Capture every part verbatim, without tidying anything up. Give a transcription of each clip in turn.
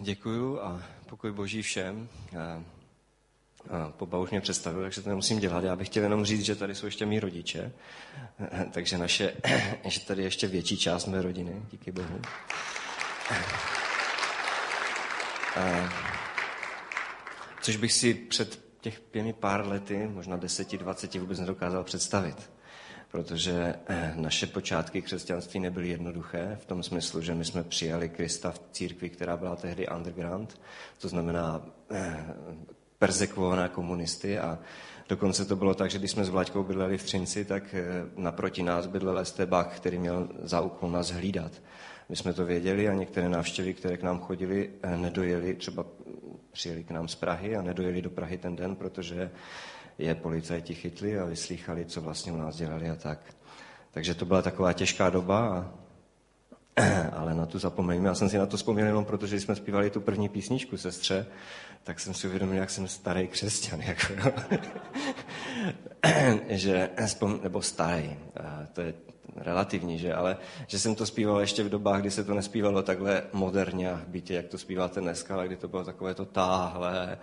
děkuju a pokoj Boží všem. Boba už mě představil, takže to nemusím dělat. Já bych chtěl jenom říct, že tady jsou ještě mý rodiče, takže naše, že tady je ještě větší část mé rodiny, díky Bohu. Což bych si před těch pěmi pár lety, možná deseti, dvaceti vůbec nedokázal představit. Protože naše počátky křesťanství nebyly jednoduché v tom smyslu, že my jsme přijali Krista v církvi, která byla tehdy underground, to znamená perzekvovaná komunisty a dokonce to bylo tak, že když jsme s Vlaďkou bydleli v Třinci, tak naproti nás bydlel estébák, který měl za úkol nás hlídat. My jsme to věděli a některé návštěvy, které k nám chodili, nedojeli, třeba přijeli k nám z Prahy a nedojeli do Prahy ten den, protože je policajti chytli a vyslýchali, co vlastně u nás dělali a tak. Takže to byla taková těžká doba, a, ale na tu zapomeňme. Já jsem si na to vzpomněl jenom proto, že jsme zpívali tu první písničku, sestře, tak jsem si uvědomil, jak jsem starý křesťan. Jako, no. že, nebo starý, to je relativní, že? Ale že jsem to zpíval ještě v dobách, kdy se to nespívalo takhle moderně, bytě, jak to zpíváte dneska, ale kdy to bylo takové to táhlé,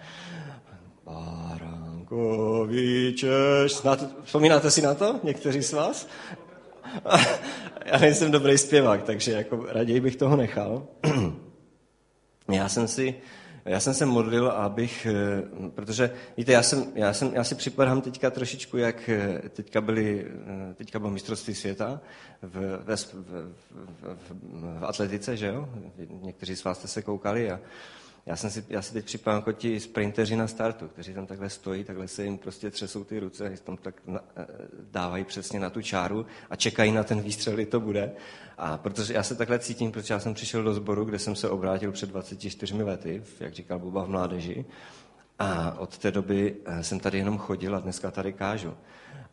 Baránkovi Češ. Snad, vzpomínáte si na to? Někteří z vás? Já nejsem dobrý zpěvák, takže jako raději bych toho nechal. Já jsem si, já jsem se modlil, abych, protože víte, já, jsem, já, jsem, já si připadám teďka trošičku, jak teďka, byli, teďka bylo mistrovství světa v, v, v, v, v atletice, že jo? Někteří z vás jste se koukali a Já, jsem si, já si teď připadám jako ti sprinteři na startu, kteří tam takhle stojí, takhle se jim prostě třesou ty ruce, tam tak na, dávají přesně na tu čáru a čekají na ten výstřel, kdy to bude. A protože já se takhle cítím, protože já jsem přišel do sboru, kde jsem se obrátil před dvaceti čtyřmi lety, jak říkal Boba, v mládeži. A od té doby jsem tady jenom chodil a dneska tady kážu.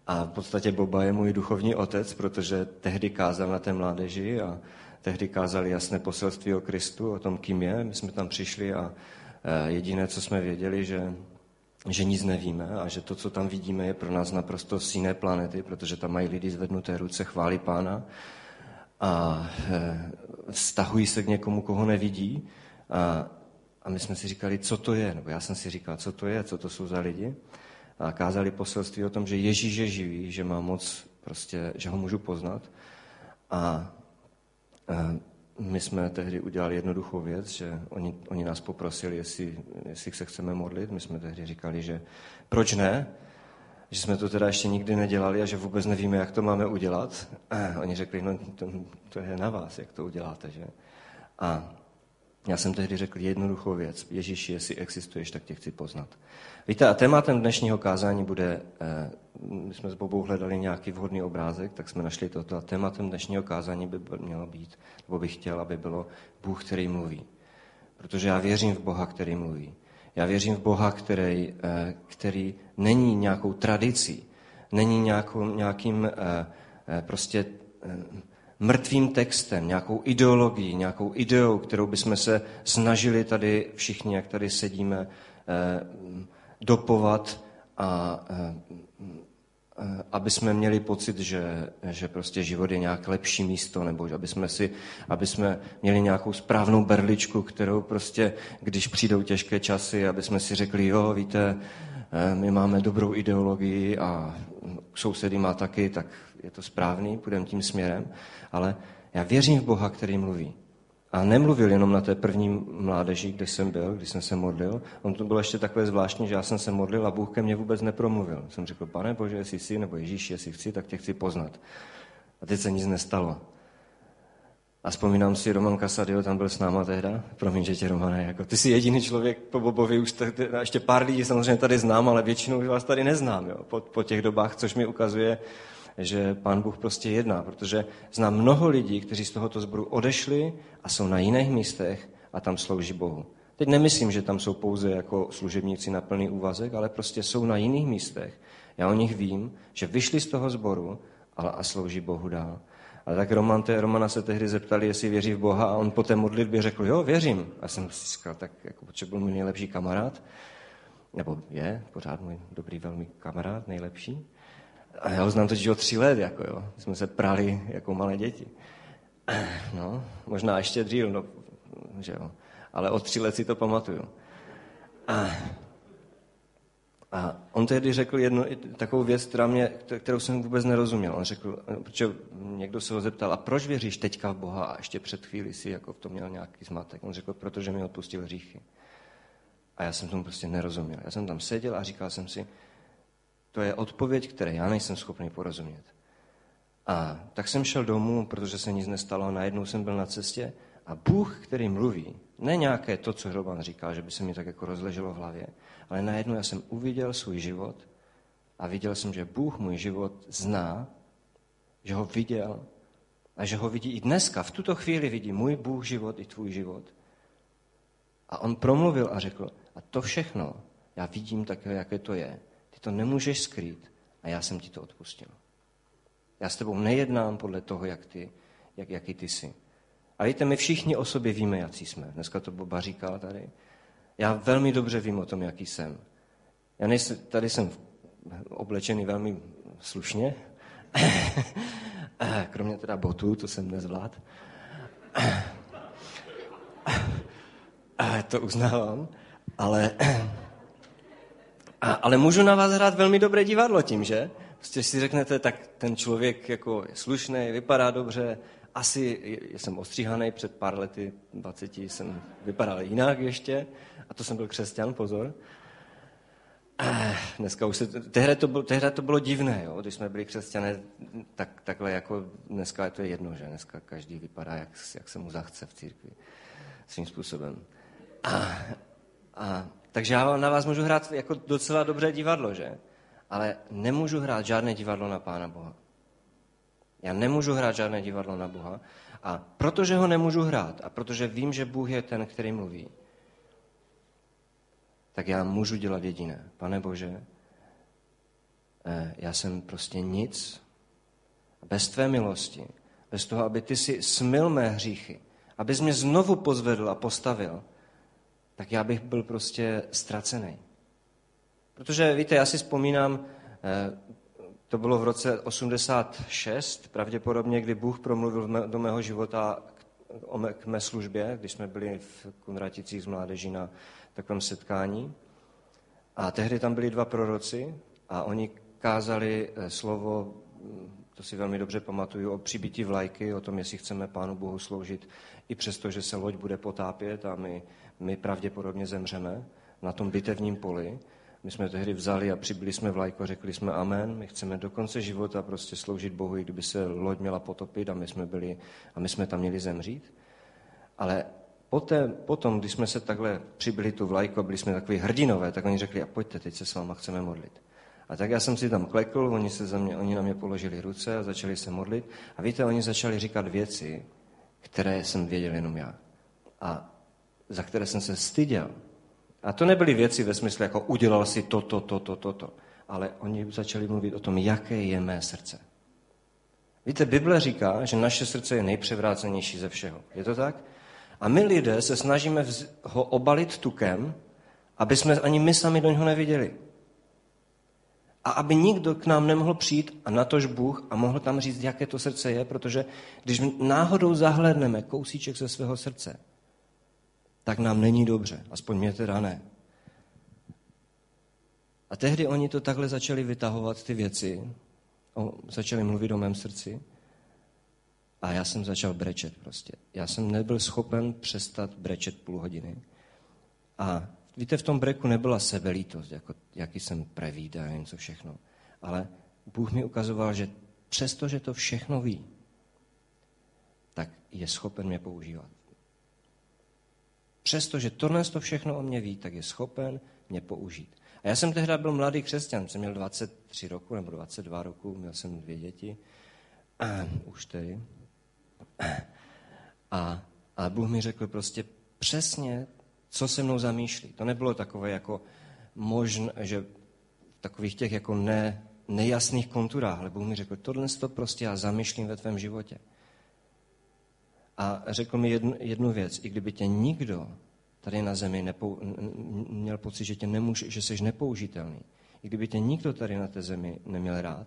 A v podstatě Boba je můj duchovní otec, protože tehdy kázal na té mládeži a tehdy kázali jasné poselství o Kristu, o tom, kým je. My jsme tam přišli a jediné, co jsme věděli, že, že nic nevíme a že to, co tam vidíme, je pro nás naprosto z jiné planety, protože tam mají lidi zvednuté ruce, chválí Pána a vztahují se k někomu, koho nevidí. A, a my jsme si říkali, co to je, nebo já jsem si říkal, co to je, co to jsou za lidi. A kázali poselství o tom, že Ježíš je živý, že má moc, prostě, že ho můžu poznat. A my jsme tehdy udělali jednoduchou věc, že oni, oni nás poprosili, jestli, jestli se chceme modlit. My jsme tehdy říkali, že proč ne, že jsme to teda ještě nikdy nedělali a že vůbec nevíme, jak to máme udělat. A oni řekli, no to, to je na vás, jak to uděláte, že? A já jsem tehdy řekl jednoduchou věc. Ježíši, jestli existuješ, tak tě chci poznat. Víte, a tématem dnešního kázání bude, my jsme s Bobou hledali nějaký vhodný obrázek, tak jsme našli toto. A tématem dnešního kázání by mělo být, nebo bych chtěl, aby bylo Bůh, který mluví. Protože já věřím v Boha, který mluví. Já věřím v Boha, který, který není nějakou tradicí, není nějakou, nějakým prostě mrtvým textem, nějakou ideologií, nějakou ideou, kterou bychom se snažili tady všichni, jak tady sedíme, dopovat a aby jsme měli pocit, že, že prostě život je nějak lepší místo, nebo aby jsme, si, aby jsme měli nějakou správnou berličku, kterou prostě, když přijdou těžké časy, aby jsme si řekli, jo, víte, my máme dobrou ideologii a sousedy má taky, tak je to správný, půjdeme tím směrem, ale já věřím v Boha, který mluví. A nemluvil jenom na té první mládeži, kde jsem byl, když jsem se modlil. On to bylo ještě takové zvláštní, že já jsem se modlil a Bůh ke mně vůbec nepromluvil. Jsem řekl, Pane Bože, jestli jsi, nebo Ježíši, jestli chci, tak tě chci poznat. A teď se nic nestalo. A vzpomínám si, Roman Kasadil tam byl s náma tehda. Promiň, že tě, Romane, jako ty jsi jediný člověk po Bobovi, už tady, ještě pár lidí samozřejmě tady znám, ale většinu vás tady neznám, jo, po, po těch dobách, což mi ukazuje, že Pán Bůh prostě jedná, protože znám mnoho lidí, kteří z tohoto sboru odešli a jsou na jiných místech a tam slouží Bohu. Teď nemyslím, že tam jsou pouze jako služebníci na plný úvazek, ale prostě jsou na jiných místech. Já o nich vím, že vyšli z toho sboru ale a slouží Bohu dál. A tak Roman, té, Romana se tehdy zeptali, jestli věří v Boha a on po té modlitbě řekl, jo, věřím. A jsem si říkal, tak jako, protože byl můj nejlepší kamarád, nebo je pořád můj dobrý velmi kamarád, nejlepší. A já ho znám totiž o tři let, jako jo. Jsme se prali jako malé děti. No, možná ještě dřív, no, že jo. ale od tří let si to pamatuju. A, a on tehdy řekl jednu takovou věc, která mě, kterou jsem vůbec nerozuměl. On řekl, protože někdo se ho zeptal, a proč věříš teďka v Boha? A ještě před chvíli si jako v tom měl nějaký zmatek. On řekl, protože mi odpustil hříchy. A já jsem tomu prostě nerozuměl. Já jsem tam seděl a říkal jsem si, to je odpověď, které já nejsem schopný porozumět. A tak jsem šel domů, protože se nic nestalo, najednou jsem byl na cestě a Bůh, který mluví, ne nějaké to, co Roman říkal, že by se mi tak jako rozleželo v hlavě, ale najednou já jsem uviděl svůj život a viděl jsem, že Bůh můj život zná, že ho viděl a že ho vidí i dneska. V tuto chvíli vidí můj Bůh život i tvůj život. A on promluvil a řekl, a to všechno já vidím také, jaké to je. Ty to nemůžeš skrýt a já jsem ti to odpustil. Já s tebou nejednám podle toho, jak ty, jak, jaký ty jsi. A víte, my všichni o sobě víme, jaký jsme. Dneska to Boba říkal tady. Já velmi dobře vím o tom, jaký jsem. Já nejsem, tady jsem oblečený velmi slušně. Kromě teda botů, to jsem nezvládl. To uznávám. Ale, ale můžu na vás hrát velmi dobré divadlo tím, že? Prostě si řeknete, tak ten člověk jako je slušný, vypadá dobře, asi jsem ostříhaný, před pár lety, dvaceti, jsem vypadal jinak ještě, a to jsem byl křesťan, pozor. Dneska už se, tehdy to bylo, tehdy to bylo divné, jo? Když jsme byli křesťané, tak, takhle jako dneska to je jedno, že dneska každý vypadá, jak, jak se mu zachce v církvi, svým způsobem. A, a, takže já na vás můžu hrát jako docela dobré divadlo, že? Ale nemůžu hrát žádné divadlo na Pána Boha. Já nemůžu hrát žádné divadlo na Boha. A protože ho nemůžu hrát a protože vím, že Bůh je ten, který mluví, tak já můžu dělat jediné. Pane Bože, já jsem prostě nic. Bez tvé milosti, bez toho, aby ty si smyl mé hříchy, abys mě znovu pozvedl a postavil, tak já bych byl prostě ztracený. Protože, víte, já si vzpomínám, to bylo v roce osmdesát šest, pravděpodobně, kdy Bůh promluvil do mého života k mé službě, když jsme byli v Kunraticích z mládeží na takovém setkání. A tehdy tam byli dva proroci a oni kázali slovo, to si velmi dobře pamatuju, o přibití vlajky, o tom, jestli chceme Pánu Bohu sloužit, i přesto, že se loď bude potápět a my, my pravděpodobně zemřeme na tom bitevním poli. My jsme tehdy vzali a přibili jsme vlajko, řekli jsme amen, my chceme do konce života prostě sloužit Bohu, i kdyby se loď měla potopit a my jsme, byli, a my jsme tam měli zemřít. Ale poté, potom, když jsme se takhle přibili tu vlajku a byli jsme takový hrdinové, tak oni řekli, a pojďte, teď se s váma chceme modlit. A tak já jsem si tam klekl, oni, se za mě, oni na mě položili ruce a začali se modlit. A víte, oni začali říkat věci, které jsem věděl jenom já a za které jsem se styděl. A to nebyly věci ve smyslu, jako udělal si toto, toto, toto. Ale oni začali mluvit o tom, jaké je mé srdce. Víte, Bible říká, že naše srdce je nejpřevrácenější ze všeho. Je to tak? A my lidé se snažíme ho obalit tukem, aby jsme ani my sami do něho neviděli. A aby nikdo k nám nemohl přijít, a natož Bůh, a mohl tam říct, jaké to srdce je, protože když náhodou zahlédneme kousíček ze svého srdce, tak nám není dobře, aspoň mě teda ne. A tehdy oni to takhle začali vytahovat, ty věci, o, začali mluvit o mém srdci a já jsem začal brečet prostě. Já jsem nebyl schopen přestat brečet půl hodiny. A víte, v tom breku nebyla sebelítost, jako, jaký jsem prevídá, jen co všechno, ale Bůh mi ukazoval, že přesto, že to všechno ví, tak je schopen mě používat. Přestože tohle to všechno o mě ví, tak je schopen mě použít. A já jsem tehdy byl mladý křesťan, jsem měl dvacet tři roku nebo dvacet dva roku, měl jsem dvě děti, a, už tedy. A, a Bůh mi řekl prostě přesně, co se mnou zamýšlí. To nebylo takové jako možné, že v takových těch jako ne, nejasných konturách, ale Bůh mi řekl, tohle to prostě já zamýšlím ve tvém životě. A řekl mi jednu, jednu věc, i kdyby tě nikdo tady na zemi nepou, měl pocit, že, tě nemůže, že jsi nepoužitelný, i kdyby tě nikdo tady na té zemi neměl rád,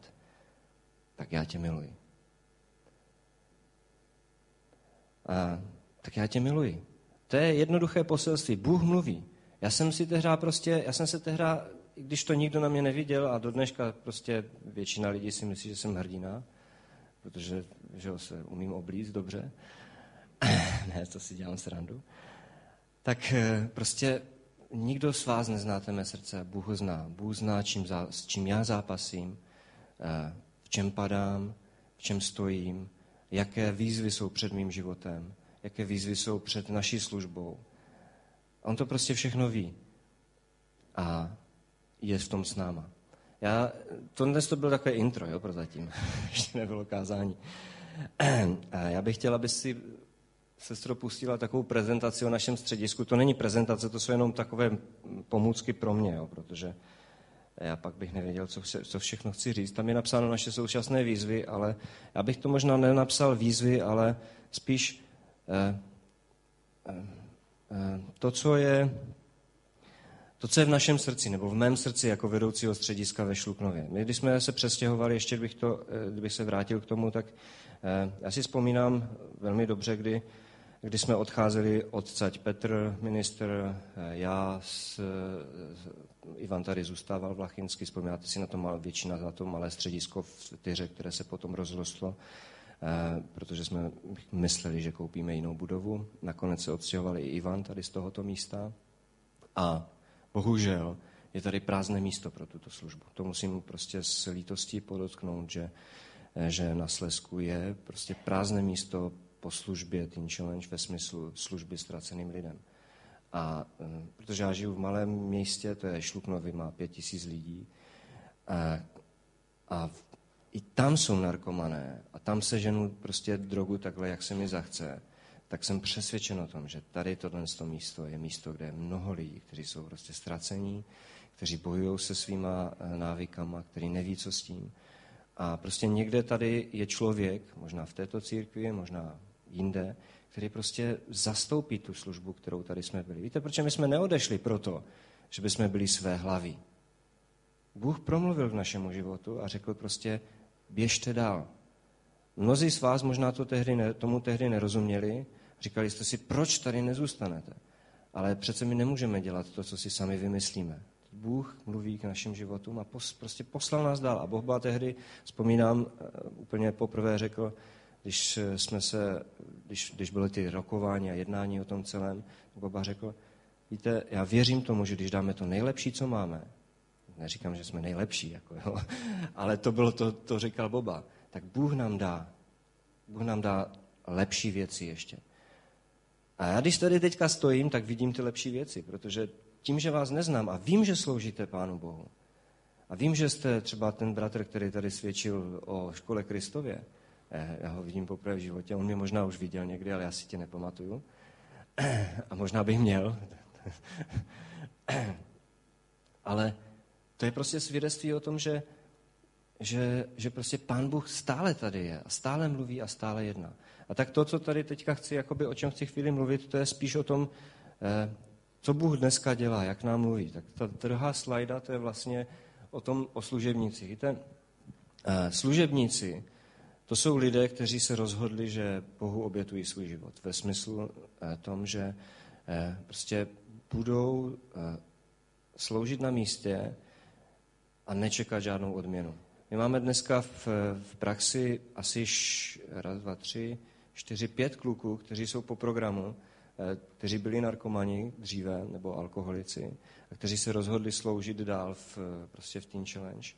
tak já tě miluji. A, tak já tě miluji. To je jednoduché poselství. Bůh mluví. Já jsem si tehra prostě, já jsem se tehra, když to nikdo na mě neviděl a do dneška prostě většina lidí si myslí, že jsem hrdina, protože že ho se umím oblíct dobře. Ne, to si dělám srandu. Tak prostě nikdo z vás neznáte mé srdce, Bůh ho zná. Bůh zná, čím zá, s čím já zápasím, v čem padám, v čem stojím, jaké výzvy jsou před mým životem, jaké výzvy jsou před naší službou. On to prostě všechno ví a je v tom s náma. Já, to dnes to bylo takové intro, jo, prozatím, ještě nebylo kázání. A já bych chtěl, aby si sestro pustila takovou prezentaci o našem středisku. To není prezentace, to jsou jenom takové pomůcky pro mě, jo, protože já pak bych nevěděl, co, vše, co všechno chci říct. Tam je napsáno naše současné výzvy, ale já bych to možná nenapsal výzvy, ale spíš eh, eh, eh, to, co je... To, co je v našem srdci, nebo v mém srdci jako vedoucího střediska ve Šluknově. My, když jsme se přestěhovali, ještě bych to, kdybych se vrátil k tomu, tak já si vzpomínám velmi dobře, kdy, kdy jsme odcházeli odcať. Petr, ministr, já, s, Ivan tady zůstával v Lachyňsky, vzpomínáte si na to malé, většina na to malé středisko v Tyře, které se potom rozrostlo, protože jsme mysleli, že koupíme jinou budovu. Nakonec se odstěhovali i Ivan tady z tohoto místa a bohužel je tady prázdné místo pro tuto službu. To musím prostě s lítostí podotknout, že, že na Slezsku je prostě prázdné místo po službě Teen Challenge ve smyslu služby ztraceným lidem. A protože já žiju v malém městě, to je Šluknovy, má pět tisíc lidí a, a i tam jsou narkomané a tam se ženu prostě drogu takhle, jak se mi zachce. Tak jsem přesvědčen o tom, že tady tohle místo je místo, kde je mnoho lidí, kteří jsou prostě ztracení, kteří bojují se svýma návykama, který neví, co s tím. A prostě někde tady je člověk, možná v této církvi, možná jinde, který prostě zastoupí tu službu, kterou tady jsme byli. Víte, proč my jsme neodešli? Proto, že by jsme byli své hlavy. Bůh promluvil k našemu životu a řekl prostě, běžte dál. Mnozí z vás možná to tehdy ne, tomu tehdy nerozuměli, říkali jste si, proč tady nezůstanete. Ale přece my nemůžeme dělat to, co si sami vymyslíme. Bůh mluví k našim životům a pos, prostě poslal nás dál. A Boba tehdy, vzpomínám, úplně poprvé řekl, když jsme se, když, když byly ty rokování a jednání o tom celém, Boba řekl, víte, já věřím tomu, že když dáme to nejlepší, co máme, neříkám, že jsme nejlepší, jako, jo, ale to bylo to, to říkal Boba, tak Bůh nám dá, Bůh nám dá lepší věci ještě. A já když tady teďka stojím, tak vidím ty lepší věci, protože tím, že vás neznám a vím, že sloužíte Pánu Bohu a vím, že jste třeba ten bratr, který tady svědčil o škole Kristově, já ho vidím poprvé v životě, on mě možná už viděl někdy, ale já si tě nepamatuju a možná bych měl, ale to je prostě svědectví o tom, že Že, že prostě Pán Bůh stále tady je a stále mluví a stále jedná. A tak to, co tady teďka chci, jakoby, o čem chci chvíli mluvit, to je spíš o tom, eh, co Bůh dneska dělá, jak nám mluví. Tak ta druhá slajda, to je vlastně o tom, o služebnících. Víte, eh, služebníci, to jsou lidé, kteří se rozhodli, že Bohu obětují svůj život. Ve smyslu eh, tom, že eh, prostě budou eh, sloužit na místě a nečekat žádnou odměnu. My máme dneska v, v praxi asi š, raz, dva, tři, čtyři, pět kluků, kteří jsou po programu, kteří byli narkomani dříve nebo alkoholici a kteří se rozhodli sloužit dál v, prostě v Teen Challenge.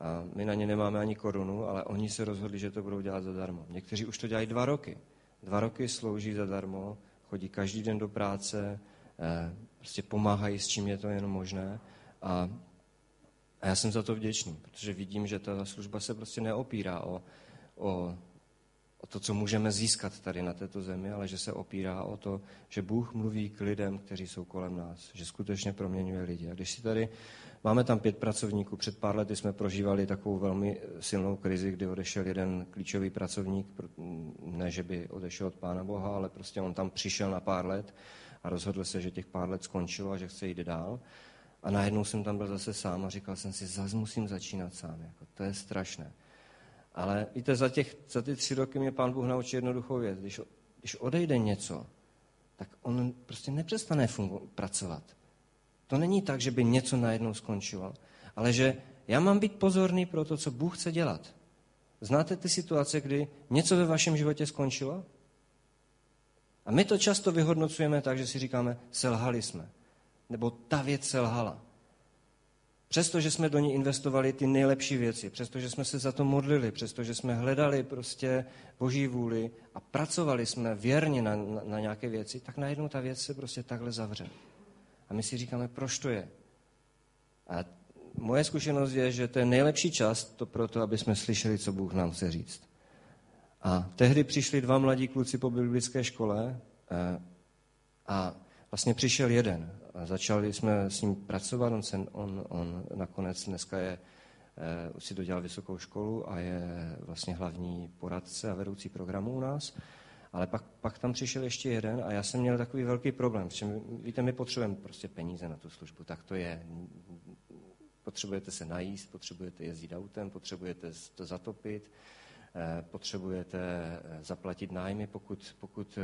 A my na ně nemáme ani korunu, ale oni se rozhodli, že to budou dělat zadarmo. Někteří už to dělají dva roky. Dva roky slouží zadarmo, chodí každý den do práce, prostě pomáhají, s čím je to jenom možné a A já jsem za to vděčný, protože vidím, že ta služba se prostě neopírá o, o, o to, co můžeme získat tady na této zemi, ale že se opírá o to, že Bůh mluví k lidem, kteří jsou kolem nás, že skutečně proměňuje lidi. A když si tady, máme tam pět pracovníků, před pár lety jsme prožívali takovou velmi silnou krizi, kdy odešel jeden klíčový pracovník, ne, že by odešel od Pána Boha, ale prostě on tam přišel na pár let a rozhodl se, že těch pár let skončilo a že chce jít dál. A najednou jsem tam byl zase sám a říkal jsem si, zase musím začínat sám. Jako, to je strašné. Ale víte, za, těch, za ty tři roky mě Pán Bůh naučil jednoduchou věc. Když, když odejde něco, tak on prostě nepřestane fungu- pracovat. To není tak, že by něco najednou skončilo, ale že já mám být pozorný pro to, co Bůh chce dělat. Znáte ty situace, kdy něco ve vašem životě skončilo? A my to často vyhodnocujeme tak, že si říkáme, selhali jsme. Nebo ta věc selhala. Přestože jsme do ní investovali ty nejlepší věci, přestože jsme se za to modlili, přestože jsme hledali prostě Boží vůli a pracovali jsme věrně na, na, na nějaké věci, tak najednou ta věc se prostě takhle zavře. A my si říkáme, proč to je? A moje zkušenost je, že to je nejlepší čas to proto, aby jsme slyšeli, co Bůh nám chce říct. A tehdy přišli dva mladí kluci po biblické škole a vlastně přišel jeden. A začali jsme s ním pracovat, on, se, on, on nakonec dneska je, si dodělal vysokou školu a je vlastně hlavní poradce a vedoucí programu u nás. Ale pak, pak tam přišel ještě jeden a já jsem měl takový velký problém. Protože, víte, my potřebujeme prostě peníze na tu službu, tak to je. Potřebujete se najíst, potřebujete jezdit autem, potřebujete to zatopit, potřebujete zaplatit nájmy, pokud, pokud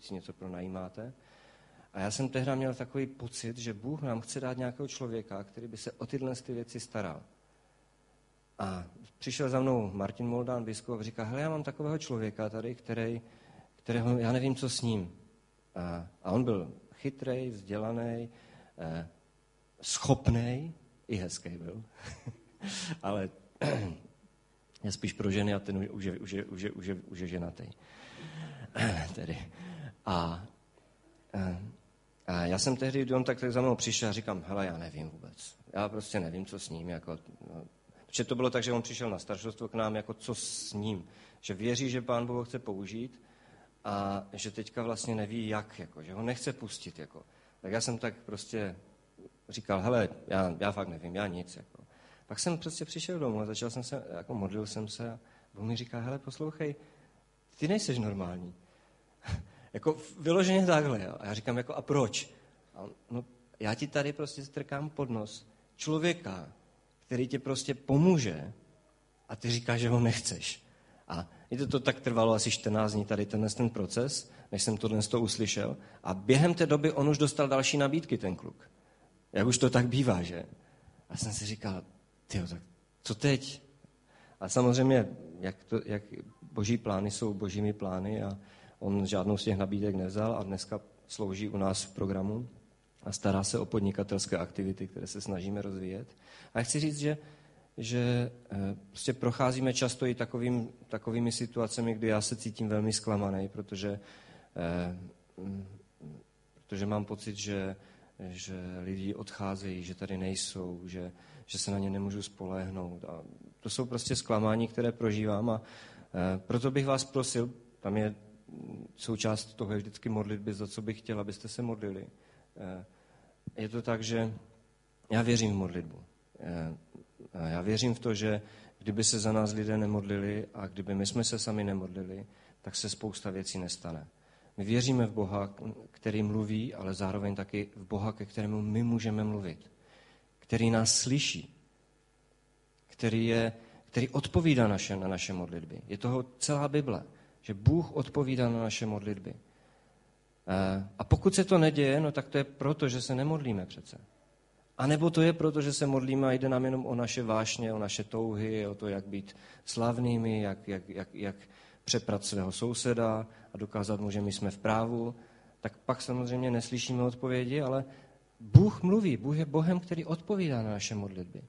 si něco pronajímáte. A já jsem tehdy měl takový pocit, že Bůh nám chce dát nějakého člověka, který by se o tyhle ty věci staral. A přišel za mnou Martin Moldán, biskup, a říká, hele, já mám takového člověka tady, který, kterého já nevím, co s ním. A, a on byl chytrej, vzdělaný, eh, schopnej, i hezký byl, ale je spíš pro ženy a ten už je, už je, už je, už je, už je ženatej. Tedy. A, a já jsem tehdy dom tak, tak za mnou přišel a říkám, hele, já nevím vůbec. Já prostě nevím, co s ním, jako... No, protože to bylo tak, že on přišel na staršovstvo k nám, jako co s ním. Že věří, že Pán Bůh ho chce použít a že teďka vlastně neví jak, jako, že ho nechce pustit. Jako. Tak já jsem tak prostě říkal, hele, já, já fakt nevím, já nic. Jako. Pak jsem prostě přišel domů a začal jsem se, jako modlil jsem se a Bůh mi říká, hele, poslouchej, ty nejseš normální. Jako vyloženě takhle. Jo. A já říkám, jako a proč? A, no, já ti tady prostě strkám pod nos člověka, který tě prostě pomůže a ty říkáš, že ho nechceš. A to, to tak trvalo asi čtrnáct dní tady tenhle ten proces, než jsem to dnes to uslyšel. A během té doby on už dostal další nabídky, ten kluk. Jak už to tak bývá, že? A jsem si říkal, tyjo, tak co teď? A samozřejmě, jak, to, jak boží plány jsou božími plány a on žádnou z těch nabídek nevzal a dneska slouží u nás v programu a stará se o podnikatelské aktivity, které se snažíme rozvíjet. A chci říct, že, že prostě procházíme často i takovým, takovými situacemi, kdy já se cítím velmi zklamaný, protože, protože mám pocit, že, že lidi odcházejí, že tady nejsou, že, že se na ně nemůžu spolehnout. A to jsou prostě zklamání, které prožívám. A proto bych vás prosil, tam je součást toho je vždycky modlitby, za co bych chtěl, abyste se modlili. Je to tak, že já věřím v modlitbu. Já věřím v to, že kdyby se za nás lidé nemodlili a kdyby my jsme se sami nemodlili, tak se spousta věcí nestane. My věříme v Boha, který mluví, ale zároveň taky v Boha, ke kterému my můžeme mluvit. Který nás slyší. Který, je, který odpovídá naše, na naše modlitby. Je toho celá Bible, že Bůh odpovídá na naše modlitby. A pokud se to neděje, no tak to je proto, že se nemodlíme přece. A nebo to je proto, že se modlíme a jde nám jenom o naše vášně, o naše touhy, o to, jak být slavnými, jak, jak, jak, jak přeprat svého souseda a dokázat mu, že my jsme v právu. Tak pak samozřejmě neslyšíme odpovědi, ale Bůh mluví. Bůh je Bohem, který odpovídá na naše modlitby.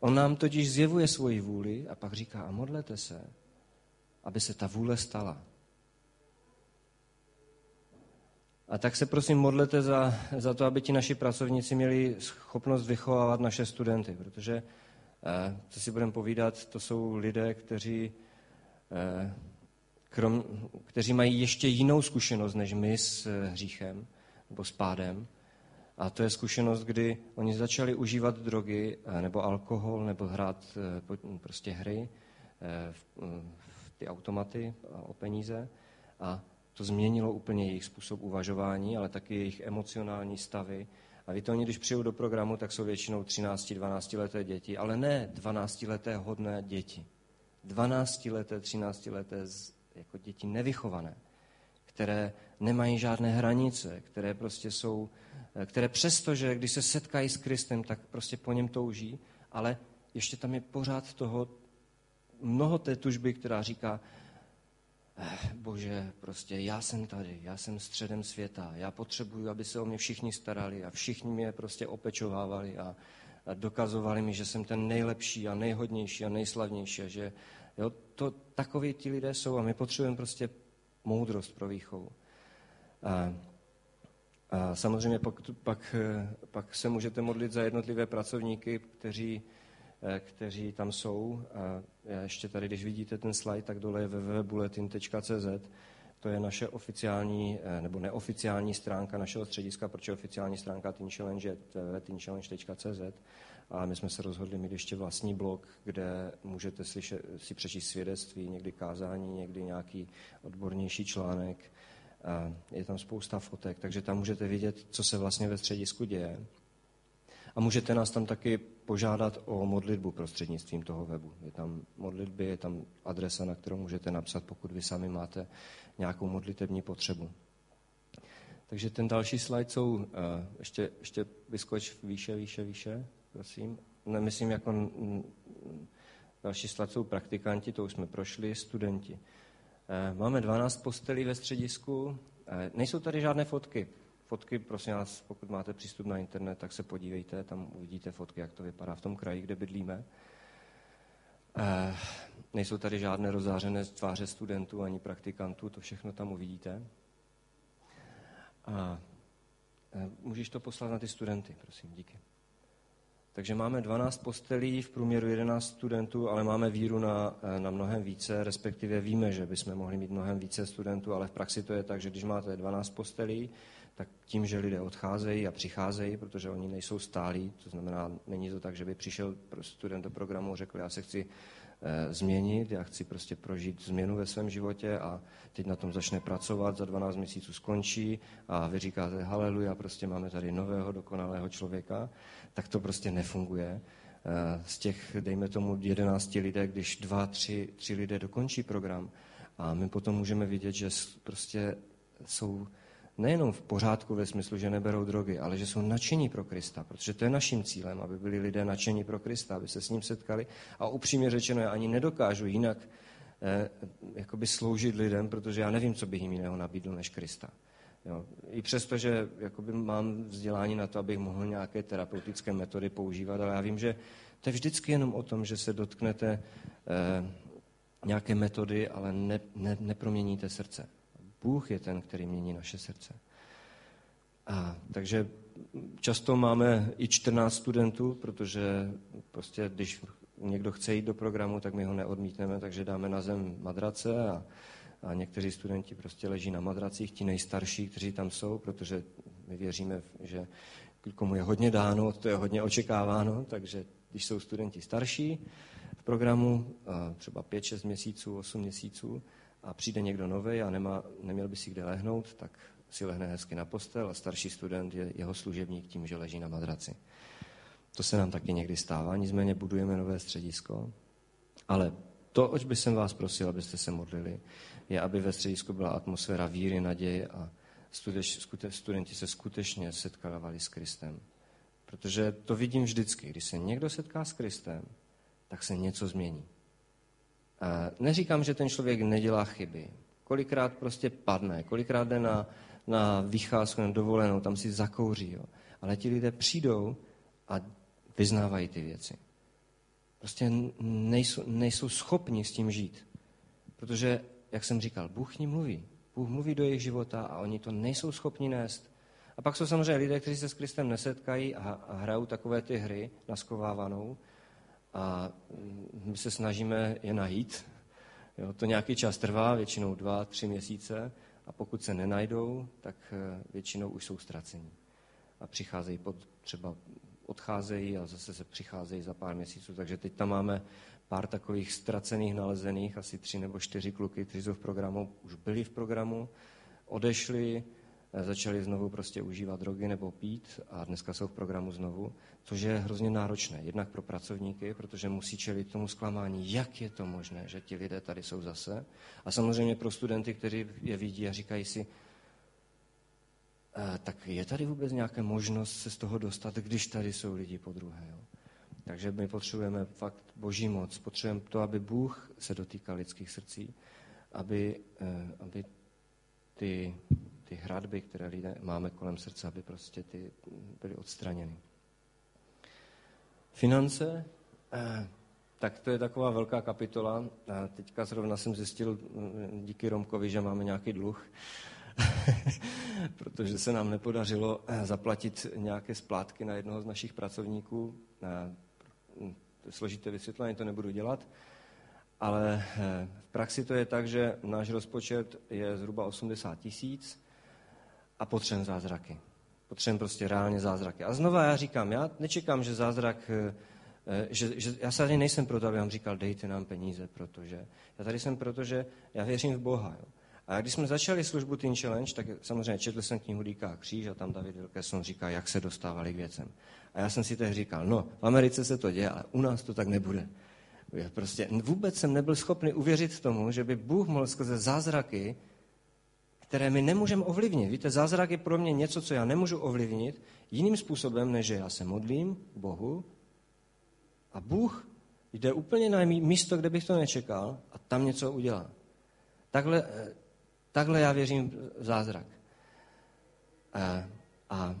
On nám totiž zjevuje svoji vůli a pak říká, a modlete se, aby se ta vůle stala. A tak se prosím modlete za, za to, aby ti naši pracovníci měli schopnost vychovávat naše studenty, protože, co si budeme povídat, to jsou lidé, kteří, krom, kteří mají ještě jinou zkušenost než my s hříchem nebo s pádem. A to je zkušenost, kdy oni začali užívat drogy nebo alkohol nebo hrát prostě hry v, v ty automaty o peníze a to změnilo úplně jejich způsob uvažování, ale taky jejich emocionální stavy. A víte, oni, když přijou do programu, tak jsou většinou třináct dvanáct leté děti, ale ne dvanáctileté hodné děti. dvanáctileté, třináctileté jako děti nevychované, které nemají žádné hranice, které prostě jsou, které přesto, že když se setkají s Kristem, tak prostě po něm touží, ale ještě tam je pořád toho, mnoho té tužby, která říká, eh, bože, prostě já jsem tady, já jsem středem světa, já potřebuju, aby se o mě všichni starali a všichni mě prostě opečovávali a, a dokazovali mi, že jsem ten nejlepší a nejhodnější a nejslavnější, a že jo, to, takový ti lidé jsou a my potřebujeme prostě moudrost pro výchovu. A, a samozřejmě pak, pak, pak se můžete modlit za jednotlivé pracovníky, kteří, kteří tam jsou. A já ještě tady, když vidíte ten slide, tak dole je w w w tečka bulletin tečka c z. To je naše oficiální, nebo neoficiální stránka našeho střediska, protože oficiální stránka Teen Challenge je w w w tečka teen challenge tečka c z. A my jsme se rozhodli mít ještě vlastní blog, kde můžete slyšet, si přečíst svědectví, někdy kázání, někdy nějaký odbornější článek. A je tam spousta fotek, takže tam můžete vidět, co se vlastně ve středisku děje. A můžete nás tam taky požádat o modlitbu prostřednictvím toho webu. Je tam modlitby, je tam adresa, na kterou můžete napsat, pokud vy sami máte nějakou modlitební potřebu. Takže ten další slide jsou, uh, ještě, ještě vyskoč výše, výše, výše, prosím. Nemyslím, jako m, m, další slide jsou praktikanti, to už jsme prošli, studenti. Máme dvanáct postelí ve středisku, nejsou tady žádné fotky. Fotky, prosím vás, pokud máte přístup na internet, tak se podívejte, tam uvidíte fotky, jak to vypadá v tom kraji, kde bydlíme. Nejsou tady žádné rozářené tváře studentů ani praktikantů, to všechno tam uvidíte. A můžeš to poslat na ty studenty, prosím, díky. Takže máme dvanáct postelí, v průměru jedenáct studentů, ale máme víru na, na mnohem více, respektive víme, že bychom mohli mít mnohem více studentů, ale v praxi to je tak, že když máte dvanáct postelí, tak tím, že lidé odcházejí a přicházejí, protože oni nejsou stálí, to znamená, není to tak, že by přišel student do programu a řekl, já se chci e, změnit, já chci prostě prožít změnu ve svém životě a teď na tom začne pracovat, za dvanáct měsíců skončí a vy říkáte haleluja, prostě máme tady nového dokonalého člověka, tak to prostě nefunguje. E, z těch, dejme tomu, jedenácti lidé, když dva, tři, tři lidé dokončí program a my potom můžeme vidět, že prostě jsou nejenom v pořádku ve smyslu, že neberou drogy, ale že jsou nadšení pro Krista, protože to je naším cílem, aby byli lidé nadšení pro Krista, aby se s ním setkali. A upřímně řečeno, já ani nedokážu jinak eh, jakoby sloužit lidem, protože já nevím, co bych jim jiného nabídl než Krista. Jo. I přesto, že jakoby mám vzdělání na to, abych mohl nějaké terapeutické metody používat, ale já vím, že to je vždycky jenom o tom, že se dotknete eh, nějaké metody, ale ne, ne, neproměníte srdce. Bůh je ten, který mění naše srdce. A, takže často máme i čtrnáct studentů, protože prostě, když někdo chce jít do programu, tak my ho neodmítneme, takže dáme na zem madrace a, a někteří studenti prostě leží na madracích, ti nejstarší, kteří tam jsou, protože my věříme, že komu je hodně dáno, to je hodně očekáváno, takže když jsou studenti starší v programu, třeba pět šest měsíců, osm měsíců, a přijde někdo novej a nemá, neměl by si kde lehnout, tak si lehne hezky na postel a starší student je jeho služebník tím, že leží na madraci. To se nám taky někdy stává, nicméně budujeme nové středisko. Ale to, oč bych jsem vás prosil, abyste se modlili, je, aby ve středisku byla atmosféra víry, naděje a studeč, skute, studenti se skutečně setkávali s Kristem. Protože to vidím vždycky, když se někdo setká s Kristem, tak se něco změní. Neříkám, že ten člověk nedělá chyby. Kolikrát prostě padne, kolikrát jde na, na vycházku, na dovolenou, tam si zakouří. Jo. Ale ti lidé přijdou a vyznávají ty věci. Prostě nejsou, nejsou schopni s tím žít. Protože, jak jsem říkal, Bůh ním mluví. Bůh mluví do jejich života a oni to nejsou schopni nést. A pak jsou samozřejmě lidé, kteří se s Kristem nesetkají a, a hrajou takové ty hry naskovávanou. A my se snažíme je najít. Jo, to nějaký čas trvá, většinou dva, tři měsíce a pokud se nenajdou, tak většinou už jsou ztracení. A přicházejí, pod, třeba odcházejí a zase se přicházejí za pár měsíců. Takže teď tam máme pár takových ztracených nalezených, asi tři nebo čtyři kluky, kteří jsou v programu, už byli v programu, odešli začali znovu prostě užívat drogy nebo pít a dneska jsou v programu znovu, což je hrozně náročné. Jednak pro pracovníky, protože musí čelit tomu zklamání, jak je to možné, že ti lidé tady jsou zase. A samozřejmě pro studenty, kteří je vidí a říkají si, tak je tady vůbec nějaká možnost se z toho dostat, když tady jsou lidi podruhé. Jo? Takže my potřebujeme fakt boží moc. Potřebujeme to, aby Bůh se dotýkal lidských srdcí, aby, aby ty... ty hradby, které lidé máme kolem srdce, aby prostě ty byly odstraněny. Finance, tak to je taková velká kapitola. Teďka zrovna jsem zjistil díky Romkovi, že máme nějaký dluh, protože se nám nepodařilo zaplatit nějaké splátky na jednoho z našich pracovníků. Složité vysvětlení to nebudu dělat. Ale v praxi to je tak, že náš rozpočet je zhruba osmdesát tisíc, a potřebujeme zázraky. Potřebujeme prostě reálně zázraky. A znova já říkám, já nečekám, že zázrak, že, že já tady nejsem proto, aby vám říkal, dejte nám peníze, protože já tady jsem proto, že já věřím v Boha. Jo. A když jsme začali službu Teen Challenge, tak samozřejmě četl jsem knihu Dýka a kříž a tam David Wilkerson říká, jak se dostávali k věcem. A já jsem si tehdy říkal, no, v Americe se to děje, ale u nás to tak nebude. Já prostě vůbec jsem nebyl schopný uvěřit tomu, že by Bůh mohl skrze zázraky, které my nemůžeme ovlivnit. Víte, zázrak je pro mě něco, co já nemůžu ovlivnit jiným způsobem, než že já se modlím Bohu a Bůh jde úplně na místo, kde bych to nečekal a tam něco udělá. Takhle, takhle já věřím v zázrak. A, a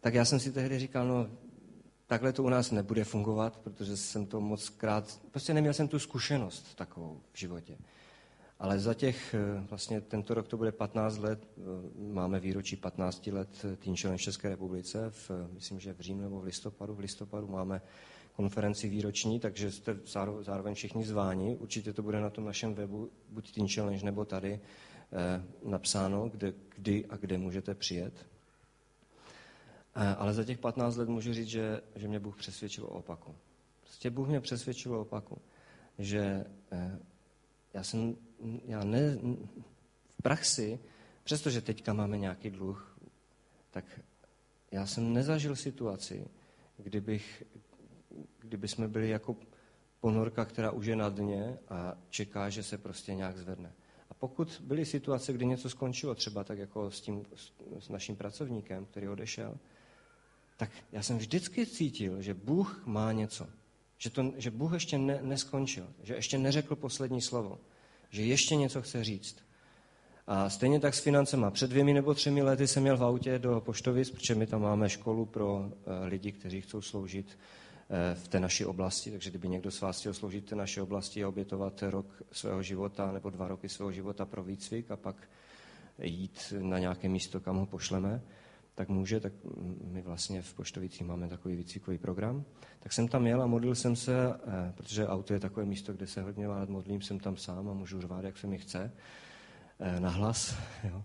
tak já jsem si tehdy říkal, no takhle to u nás nebude fungovat, protože jsem to moc krát, prostě neměl jsem tu zkušenost takovou v životě. Ale za těch, vlastně tento rok to bude patnáct let, máme výročí patnáct let Teen Challenge v České republice, v, myslím, že v říjnu nebo v listopadu, v listopadu máme konferenci výroční, takže jste zároveň všichni zváni, určitě to bude na tom našem webu, buď Teen Challenge nebo tady, eh, napsáno, kde, kdy a kde můžete přijet. Eh, ale za těch patnáct let můžu říct, že, že mě Bůh přesvědčil o opaku. Prostě Bůh mě přesvědčil o opaku, že... Eh, Já jsem, já ne, v praxi, přestože teďka máme nějaký dluh, tak já jsem nezažil situaci, kdybych, kdyby jsme byli jako ponorka, která už je na dně a čeká, že se prostě nějak zvedne. A pokud byly situace, kdy něco skončilo, třeba tak jako s tím, s naším pracovníkem, který odešel, tak já jsem vždycky cítil, že Bůh má něco. Že, to, že Bůh ještě ne, neskončil, že ještě neřekl poslední slovo, že ještě něco chce říct. A stejně tak s financema. Před dvěmi nebo třemi lety jsem jel v autě do Poštovic, protože my tam máme školu pro lidi, kteří chcou sloužit v té naší oblasti, takže kdyby někdo z vás chtěl sloužit v té naší oblasti a obětovat rok svého života nebo dva roky svého života pro výcvik a pak jít na nějaké místo, kam ho pošleme, tak může, tak my vlastně v Poštovicích máme takový výcvikový program. Tak jsem tam jel a modlil jsem se, protože auto je takové místo, kde se hodně rád modlím, jsem tam sám a můžu řvát, jak se mi chce, nahlas. Jo.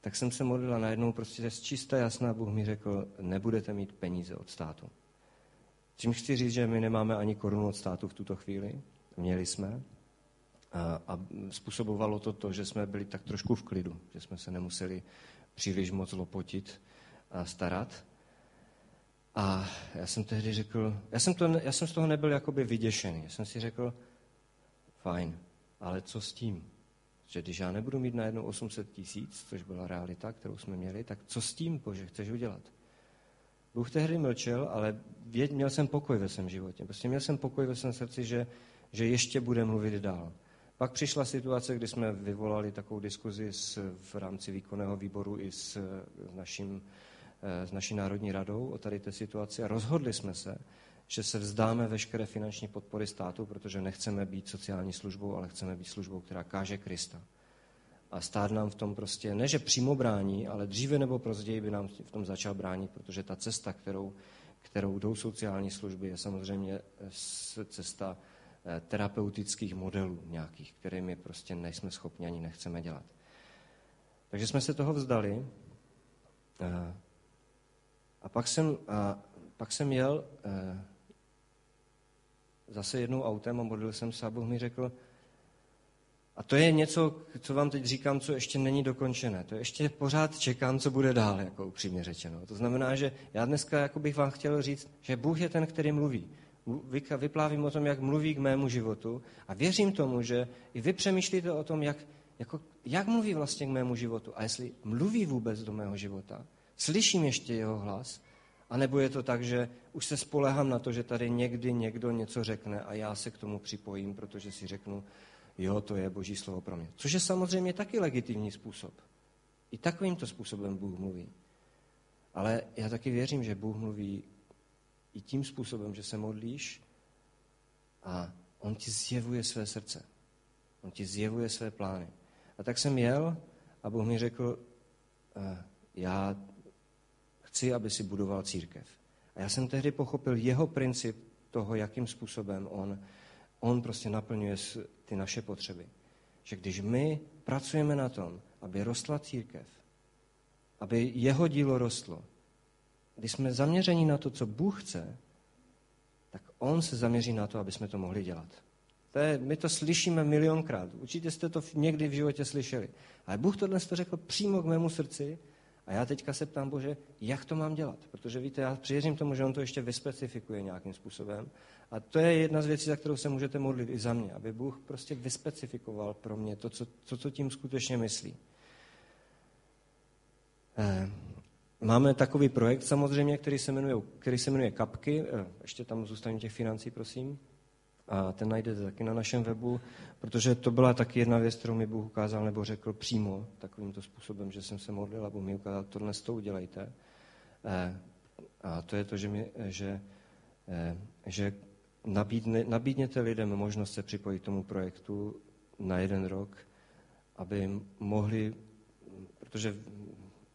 Tak jsem se modlil a najednou prostě z čisté jasná Bůh mi řekl, nebudete mít peníze od státu. Čím chci říct, že my nemáme ani korunu od státu v tuto chvíli, měli jsme, a způsobovalo to to, že jsme byli tak trošku v klidu, že jsme se nemuseli příliš moc lopotit a starat. A já jsem tehdy řekl, já jsem, to, já jsem z toho nebyl jakoby vyděšený. Já jsem si řekl, fajn, ale co s tím? Že když já nebudu mít najednou osm set tisíc, což byla realita, kterou jsme měli, tak co s tím, Bože, chceš udělat? Bůh tehdy mlčel, ale věd, měl jsem pokoj ve svém životě. Prostě měl jsem pokoj ve svém srdci, že, že ještě bude mluvit dál. Pak přišla situace, kdy jsme vyvolali takovou diskuzi s, v rámci výkonného výboru i s, naším, s naší národní radou o tady té situaci a rozhodli jsme se, že se vzdáme veškeré finanční podpory státu, protože nechceme být sociální službou, ale chceme být službou, která káže Krista. A stát nám v tom prostě, ne že přímo brání, ale dříve nebo později by nám v tom začal bránit, protože ta cesta, kterou, kterou jdou sociální služby, je samozřejmě cesta terapeutických modelů nějakých, kterými prostě nejsme schopni ani nechceme dělat. Takže jsme se toho vzdali a, a, pak, jsem, a pak jsem jel a, zase jednou autem a modlil jsem se a Bůh mi řekl, A to je něco, co vám teď říkám, co ještě není dokončené. To ještě pořád čekám, co bude dál, jako upřímně řečeno. To znamená, že já dneska jako bych vám chtěl říct, že Bůh je ten, který mluví. Vyplávím o tom, jak mluví k mému životu a věřím tomu, že i vy přemýšlíte o tom, jak, jako, jak mluví vlastně k mému životu. A jestli mluví vůbec do mého života, slyším ještě jeho hlas, anebo je to tak, že už se spolehám na to, že tady někdy někdo něco řekne a já se k tomu připojím, protože si řeknu, jo, to je Boží slovo pro mě. Což je samozřejmě taky legitimní způsob. I takovýmto způsobem Bůh mluví. Ale já taky věřím, že Bůh mluví i tím způsobem, že se modlíš a on ti zjevuje své srdce. On ti zjevuje své plány. A tak jsem jel a Bůh mi řekl, já chci, aby si budoval církev. A já jsem tehdy pochopil jeho princip toho, jakým způsobem on, on prostě naplňuje ty naše potřeby. Že když my pracujeme na tom, aby rostla církev, aby jeho dílo rostlo, když jsme zaměřeni na to, co Bůh chce, tak on se zaměří na to, aby jsme to mohli dělat. To je, my to slyšíme milionkrát. Určitě jste to někdy v životě slyšeli. Ale Bůh tohle to řekl přímo k mému srdci a já teďka se ptám, Bože, jak to mám dělat? Protože víte, já přijeřím tomu, že on to ještě vyspecifikuje nějakým způsobem. A to je jedna z věcí, za kterou se můžete modlit i za mě, aby Bůh prostě vyspecifikoval pro mě to, co, to, co tím skutečně myslí. Ehm. Máme takový projekt samozřejmě, který se jmenuje, který se jmenuje Kapky. Ještě tam zůstanu těch financí, prosím. A ten najdete taky na našem webu, protože to byla taky jedna věc, kterou mi Bůh ukázal nebo řekl přímo takovýmto způsobem, že jsem se modlil a Bůh mi ukázal, tohle to udělejte. A to je to, že, mě, že, že nabídne, nabídněte lidem možnost se připojit k tomu projektu na jeden rok, aby mohli, protože...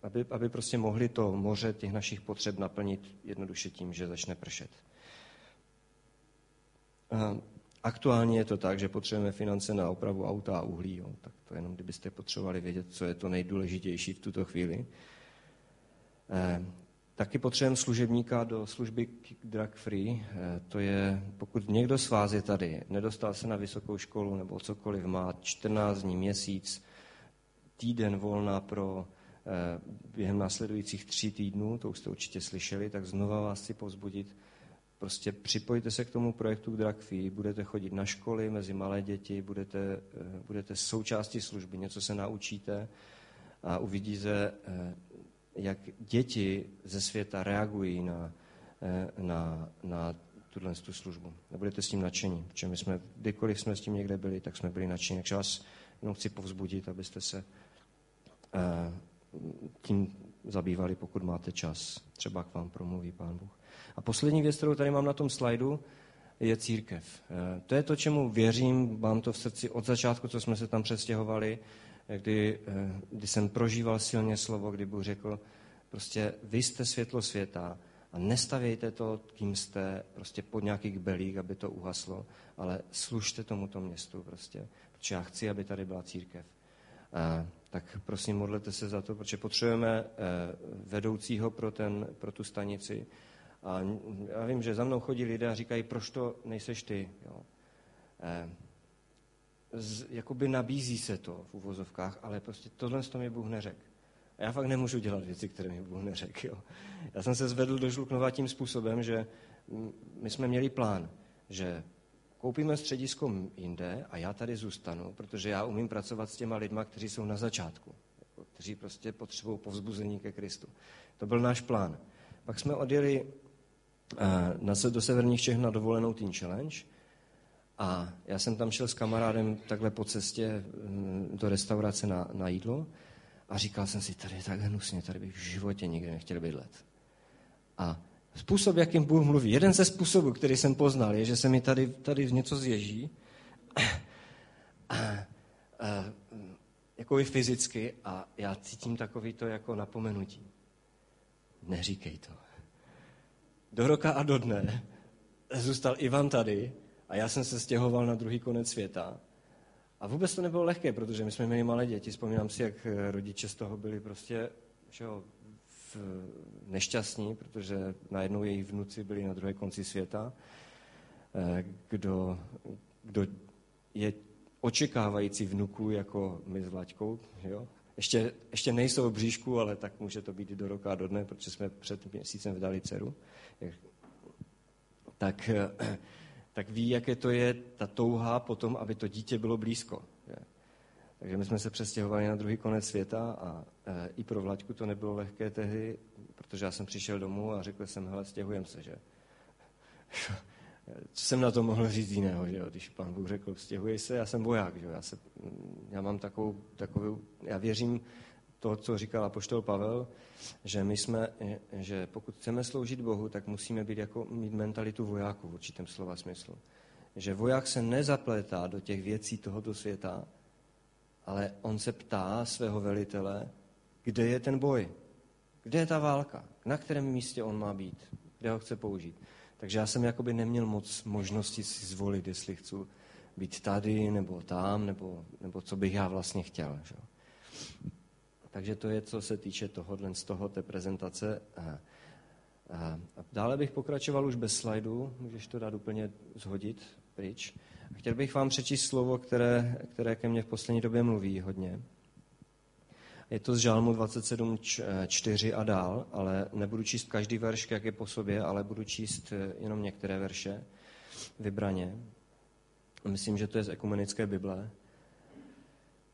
Aby, aby prostě mohli to moře těch našich potřeb naplnit jednoduše tím, že začne pršet. Aktuálně je to tak, že potřebujeme finance na opravu auta a uhlí. Jo. Tak to jenom kdybyste potřebovali vědět, co je to nejdůležitější v tuto chvíli. Eh, taky potřebujeme služebníka do služby drug-free. Eh, to je, pokud někdo z vás je tady, nedostal se na vysokou školu nebo cokoliv, má čtrnáct dní, měsíc, týden volna pro... během následujících tří týdnů, to už jste určitě slyšeli, tak znova vás chci povzbudit. Prostě připojte se k tomu projektu k drug-free, budete chodit na školy mezi malé děti, budete, budete součástí služby, něco se naučíte a uvidíte, jak děti ze světa reagují na, na, na tuhle službu. Nebudete s tím nadšení, protože my jsme, kdykoliv jsme s tím někde byli, tak jsme byli nadšení. Takže vás jenom chci povzbudit, abyste se... tím zabývali, pokud máte čas. Třeba k vám promluví Pán Bůh. A poslední věc, kterou tady mám na tom slajdu, je církev. To je to, čemu věřím, mám to v srdci od začátku, co jsme se tam přestěhovali, kdy, kdy jsem prožíval silně slovo, kdy Bůh řekl, prostě vy jste světlo světa a nestavějte to, kým jste, prostě pod nějaký kbelík, aby to uhaslo, ale služte tomuto městu prostě, protože já chci, aby tady byla církev. Tak prosím, modlete se za to, protože potřebujeme vedoucího pro, ten, pro tu stanici. A já vím, že za mnou chodí lidé a říkají, proč to nejseš ty? Jo. Z, jakoby nabízí se to v uvozovkách, ale prostě tohle to mi Bůh neřekl. A já fakt nemůžu dělat věci, které mi Bůh neřekl. Jo. Já jsem se zvedl do Šluknova tím způsobem, že my jsme měli plán, že koupíme středisko jinde a já tady zůstanu, protože já umím pracovat s těma lidma, kteří jsou na začátku, kteří prostě potřebují povzbuzení ke Kristu. To byl náš plán. Pak jsme odjeli do severních Čech na dovolenou Teen Challenge a já jsem tam šel s kamarádem takhle po cestě do restaurace na, na jídlo a říkal jsem si, tady je takhle nusně, tady bych v životě nikdy nechtěl bydlet. A způsob, jakým Bůh mluví. Jeden ze způsobů, který jsem poznal, je, že se mi tady, tady něco zježí, a, a, jako i fyzicky, a já cítím takový to jako napomenutí. Neříkej to. Do roka a do dne zůstal Ivan tady a já jsem se stěhoval na druhý konec světa. A vůbec to nebylo lehké, protože my jsme měli malé děti. Vzpomínám si, jak rodiče z toho byli prostě... Že jo, nešťastní, protože najednou jejich vnuci byli na druhé konci světa. Kdo, kdo je očekávající vnuků jako my s Vlaďkou, jo? Ještě, ještě nejsou v bříšku, ale tak může to být do roka a do dne, protože jsme před měsícem vydali dceru. Tak, tak ví, jaké to je ta touha potom, aby to dítě bylo blízko. Že? Takže my jsme se přestěhovali na druhý konec světa a e, i pro Vlaďku to nebylo lehké tehdy, protože já jsem přišel domů a řekl jsem, hele, stěhujem se, že? Co jsem na to mohl říct jiného, že jo? Když pan Bůh řekl, stěhuj se, já jsem voják, že? Já, se, já mám takovou, takovou, já věřím to, co říkal apoštol Pavel, že my jsme, že pokud chceme sloužit Bohu, tak musíme být jako, mít mentalitu vojáků v určitém slova smyslu. Že voják se nezaplétá do těch věcí tohoto světa, ale on se ptá svého velitele, kde je ten boj, kde je ta válka, na kterém místě on má být, kde ho chce použít. Takže já jsem jakoby neměl moc možnosti si zvolit, jestli chci být tady, nebo tam, nebo, nebo co bych já vlastně chtěl. Že? Takže to je, co se týče tohohle, z toho, té prezentace. A, a, a dále bych pokračoval už bez slajdu, můžeš to dát úplně zhodit pryč. A chtěl bych vám přečíst slovo, které, které ke mně v poslední době mluví hodně. Je to z Žálmu dvacet sedm čtyři a dál, ale nebudu číst každý verš, jak je po sobě, ale budu číst jenom některé verše vybraně. Myslím, že to je z ekumenické Bible.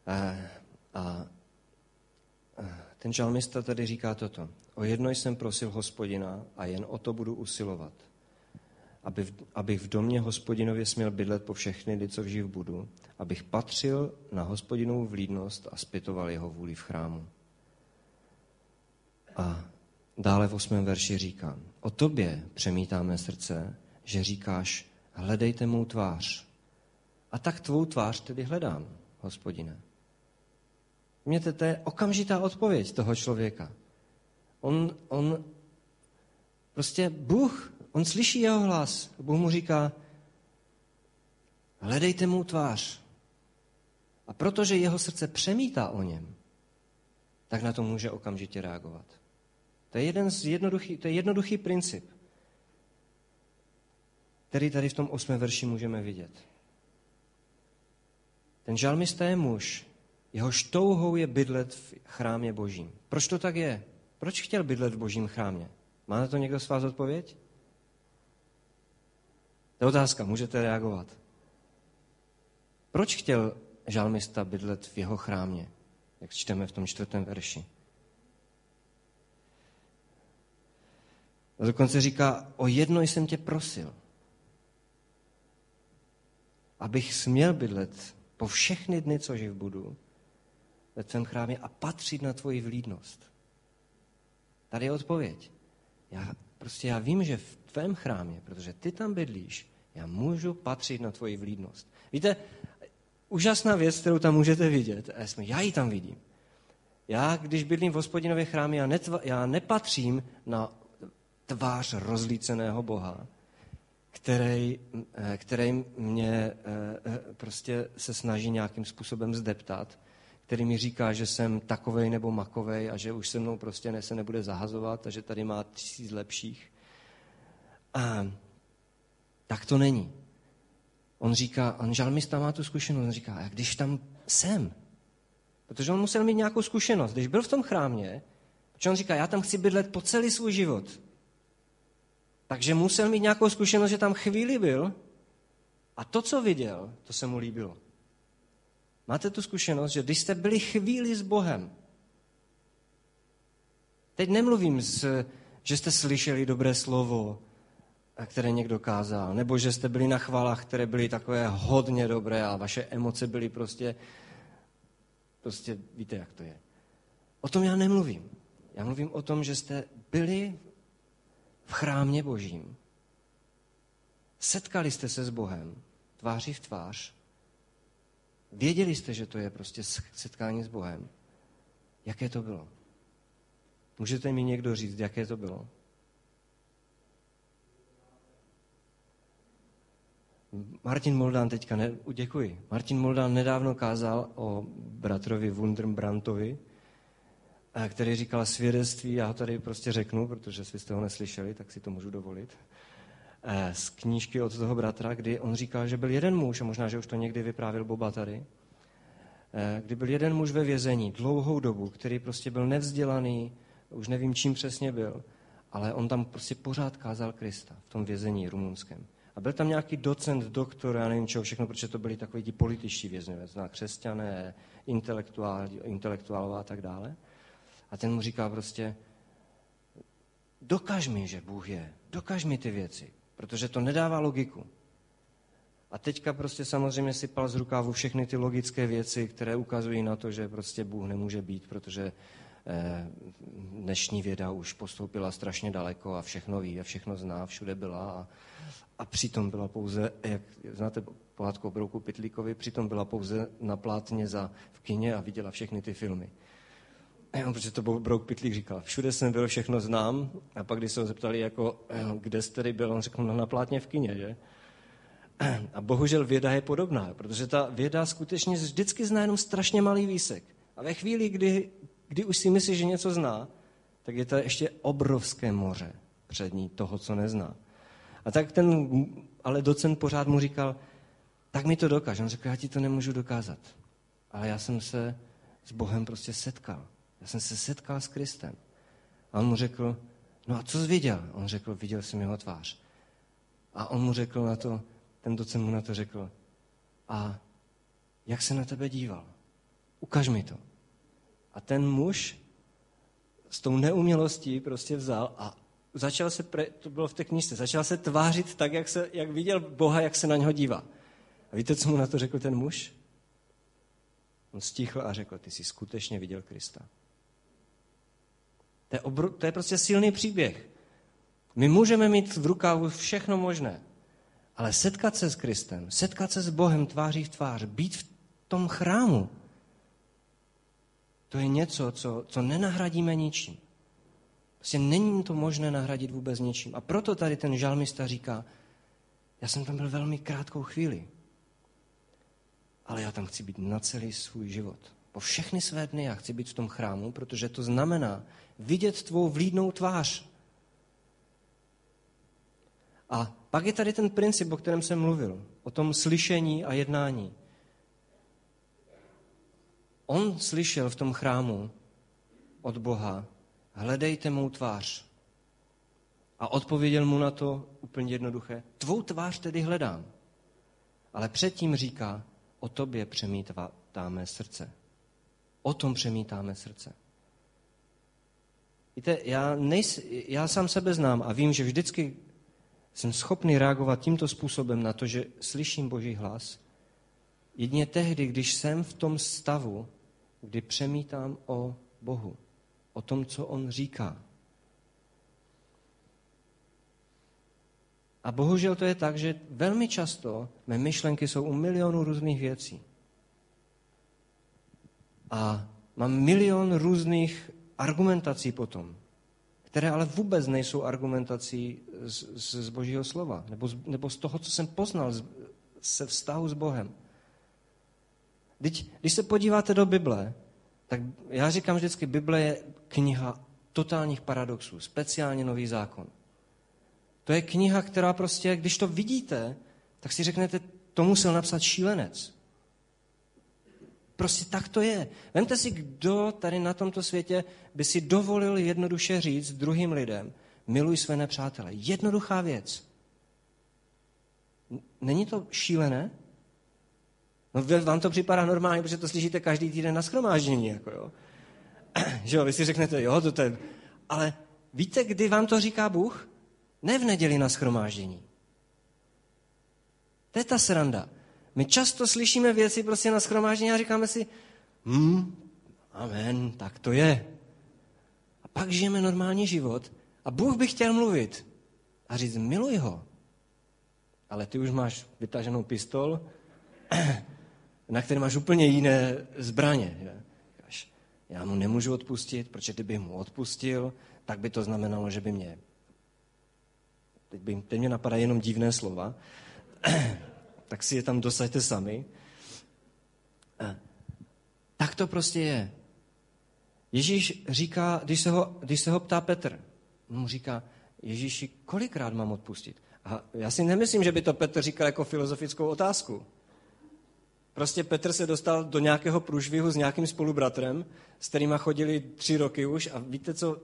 A, a ten žalmista tady říká toto. O jedno jsem prosil Hospodina a jen o to budu usilovat. Aby v, abych v domě Hospodinově směl bydlet po všechny dny, co vživ budu, abych patřil na Hospodinovou vlídnost a zpytoval jeho vůli v chrámu. A dále v osmém verši říkám, o tobě přemítáme srdce, že říkáš, hledejte mou tvář. A tak tvou tvář tedy hledám, Hospodine. Mně to je okamžitá odpověď toho člověka. On, on, prostě Bůh, on slyší jeho hlas. Bůh mu říká, hledejte mou tvář. A protože jeho srdce přemítá o něm, tak na to může okamžitě reagovat. To je jeden z jednoduchý, to je jednoduchý princip, který tady v tom osmém verši můžeme vidět. Ten žalmista je muž, jehož touhou je bydlet v chrámě božím. Proč to tak je? Proč chtěl bydlet v božím chrámě? Má na to někdo z vás odpověď? To je otázka, můžete reagovat. Proč chtěl žalmista bydlet v jeho chrámě, jak čteme v tom čtvrtém verši? A dokonce říká, o jedno jsem tě prosil, abych směl bydlet po všechny dny, co živ budu, ve tvém chrámě a patřit na tvoji vlídnost. Tady je odpověď. Já prostě já vím, že v tvém chrámě, protože ty tam bydlíš, já můžu patřit na tvoji vlídnost. Víte, úžasná věc, kterou tam můžete vidět, já ji tam vidím. Já, když bydlím v Hospodinově chrámě, já, netva, já nepatřím na tvář rozlíceného Boha, který, který mě prostě se snaží nějakým způsobem zdeptat, který mi říká, že jsem takovej nebo makovej a že už se mnou prostě ne, se nebude zahazovat a že tady má tisíc lepších. A tak to není. On říká, on žalmista má tu zkušenost, on říká, a když tam jsem, protože on musel mít nějakou zkušenost, když byl v tom chrámě, protože on říká, já tam chci bydlet po celý svůj život. Takže musel mít nějakou zkušenost, že tam chvíli byl a to, co viděl, to se mu líbilo. Máte tu zkušenost, že když jste byli chvíli s Bohem, teď nemluvím, z, že jste slyšeli dobré slovo, které někdo kázal, nebo že jste byli na chválách, které byly takové hodně dobré a vaše emoce byly prostě, prostě víte, jak to je. O tom já nemluvím. Já mluvím o tom, že jste byli v chrámě božím. Setkali jste se s Bohem, tváří v tvář. Věděli jste, že to je prostě setkání s Bohem. Jaké to bylo? Můžete mi někdo říct, jaké to bylo? Martin Moldán teďka, ne, děkuji. Martin Moldán nedávno kázal o bratrovi Wundermbrantovi, který říkal svědectví, já ho tady prostě řeknu, protože jste ho neslyšeli, tak si to můžu dovolit. z knížky od toho bratra, kdy on říká, že byl jeden muž, a možná, že už to někdy vyprávěl Boba tady, kdy byl jeden muž ve vězení dlouhou dobu, který prostě byl nevzdělaný, už nevím, čím přesně byl, ale on tam prostě pořád kázal Krista v tom vězení rumunském. A byl tam nějaký docent, doktor, já nevím čeho všechno, protože to byli takoví ti političtí vězňové, zná křesťané, intelektuálové a tak dále. A ten mu říká prostě, dokaž mi, že Bůh je, dokaž mi ty věci, protože to nedává logiku. A teďka prostě samozřejmě si pal z rukávu všechny ty logické věci, které ukazují na to, že prostě Bůh nemůže být, protože dnešní věda už postoupila strašně daleko a všechno ví a všechno zná, všude byla a, a přitom byla pouze, jak znáte pohádku o Brouku Pytlíkovi, přitom byla pouze na plátně za, v kině a viděla všechny ty filmy. Protože to Brouk Pytlík říkal, všude jsem byl, všechno znám, a pak když se ho zeptali, jako, kde jste tady byl, on řekl, no na plátně v kině, že? A bohužel věda je podobná, protože ta věda skutečně vždycky zná jenom strašně malý výsek. A ve chvíli, kdy, kdy už si myslíš, že něco zná, tak je to ještě obrovské moře před ní toho, co nezná. A tak ten, ale docent pořád mu říkal, tak mi to dokáž. On řekl, já ti to nemůžu dokázat, ale já jsem se s Bohem prostě setkal. Já jsem se setkal s Kristem. A on mu řekl, no a co jsi viděl? On řekl, viděl jsem jeho tvář. A on mu řekl na to, ten docent mu na to řekl, a jak se na tebe díval? Ukaž mi to. A ten muž s tou neumělostí prostě vzal a začal se, pre, to bylo v té knížce, začal se tvářit tak, jak, se, jak viděl Boha, jak se na něho dívá. A víte, co mu na to řekl ten muž? On stichl a řekl, ty jsi skutečně viděl Krista. To je, obru, to je prostě silný příběh. My můžeme mít v rukávu všechno možné, ale setkat se s Kristem, setkat se s Bohem tváří v tvář, být v tom chrámu, to je něco, co, co nenahradíme ničím. Prostě není to možné nahradit vůbec ničím. A proto tady ten žalmista říká, já jsem tam byl velmi krátkou chvíli, ale já tam chci být na celý svůj život. Po všechny své dny já chci být v tom chrámu, protože to znamená vidět tvou vlídnou tvář. A pak je tady ten princip, o kterém jsem mluvil, o tom slyšení a jednání. On slyšel v tom chrámu od Boha, hledejte mou tvář. A odpověděl mu na to úplně jednoduché, tvou tvář tedy hledám. Ale předtím říká, o tobě přemítáme srdce. O tom přemítáme srdce. Víte, já, nejs, já sám sebe znám a vím, že vždycky jsem schopný reagovat tímto způsobem na to, že slyším Boží hlas, jedině tehdy, když jsem v tom stavu, kdy přemítám o Bohu, o tom, co on říká. A bohužel to je tak, že velmi často mé myšlenky jsou u milionu různých věcí. A mám milion různých argumentací potom, které ale vůbec nejsou argumentací z, z, z Božího slova, nebo z, nebo z toho, co jsem poznal z, se vztahu s Bohem. Když, když se podíváte do Bible, tak já říkám vždycky, Bible je kniha totálních paradoxů, speciálně Nový zákon. To je kniha, která prostě, když to vidíte, tak si řeknete, to musel napsat šílenec. Prostě tak to je. Vemte si, kdo tady na tomto světě by si dovolil jednoduše říct druhým lidem, miluj své nepřátele. Jednoduchá věc. Není to šílené? No, vám to připadá normálně, protože to slyšíte každý týden na shromáždění, jako jo. Že jo, vy si řeknete, jo, to je... Ale víte, kdy vám to říká Bůh? Ne v neděli na shromáždění. To je ta sranda. My často slyšíme věci prostě na shromáždění a říkáme si, hm, amen, tak to je. A pak žijeme normální život a Bůh by chtěl mluvit a říct, miluj ho. Ale ty už máš vytaženou pistol, na které máš úplně jiné zbraně. Že? Já mu nemůžu odpustit, protože kdybych mu odpustil, tak by to znamenalo, že by mě... Teď, by, teď mě napadá jenom divné slova. Tak si je tam dosaďte sami. Tak to prostě je. Ježíš říká, když se ho, když se ho ptá Petr, mu říká, Ježíši, kolikrát mám odpustit? A já si nemyslím, že by to Petr říkal jako filozofickou otázku. Prostě Petr se dostal do nějakého průšvihu s nějakým spolubratrem, s kterýma chodili tři roky už a víte co,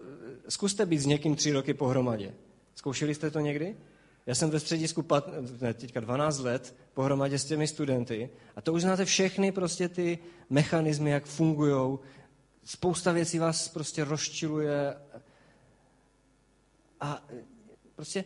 zkuste být s někým tři roky pohromadě. Zkoušeli jste to někdy? Já jsem ve středisku pat, ne, teďka dvanáct let pohromadě s těmi studenty a to už znáte všechny prostě ty mechanismy, jak fungujou. Spousta věcí vás prostě rozčiluje a prostě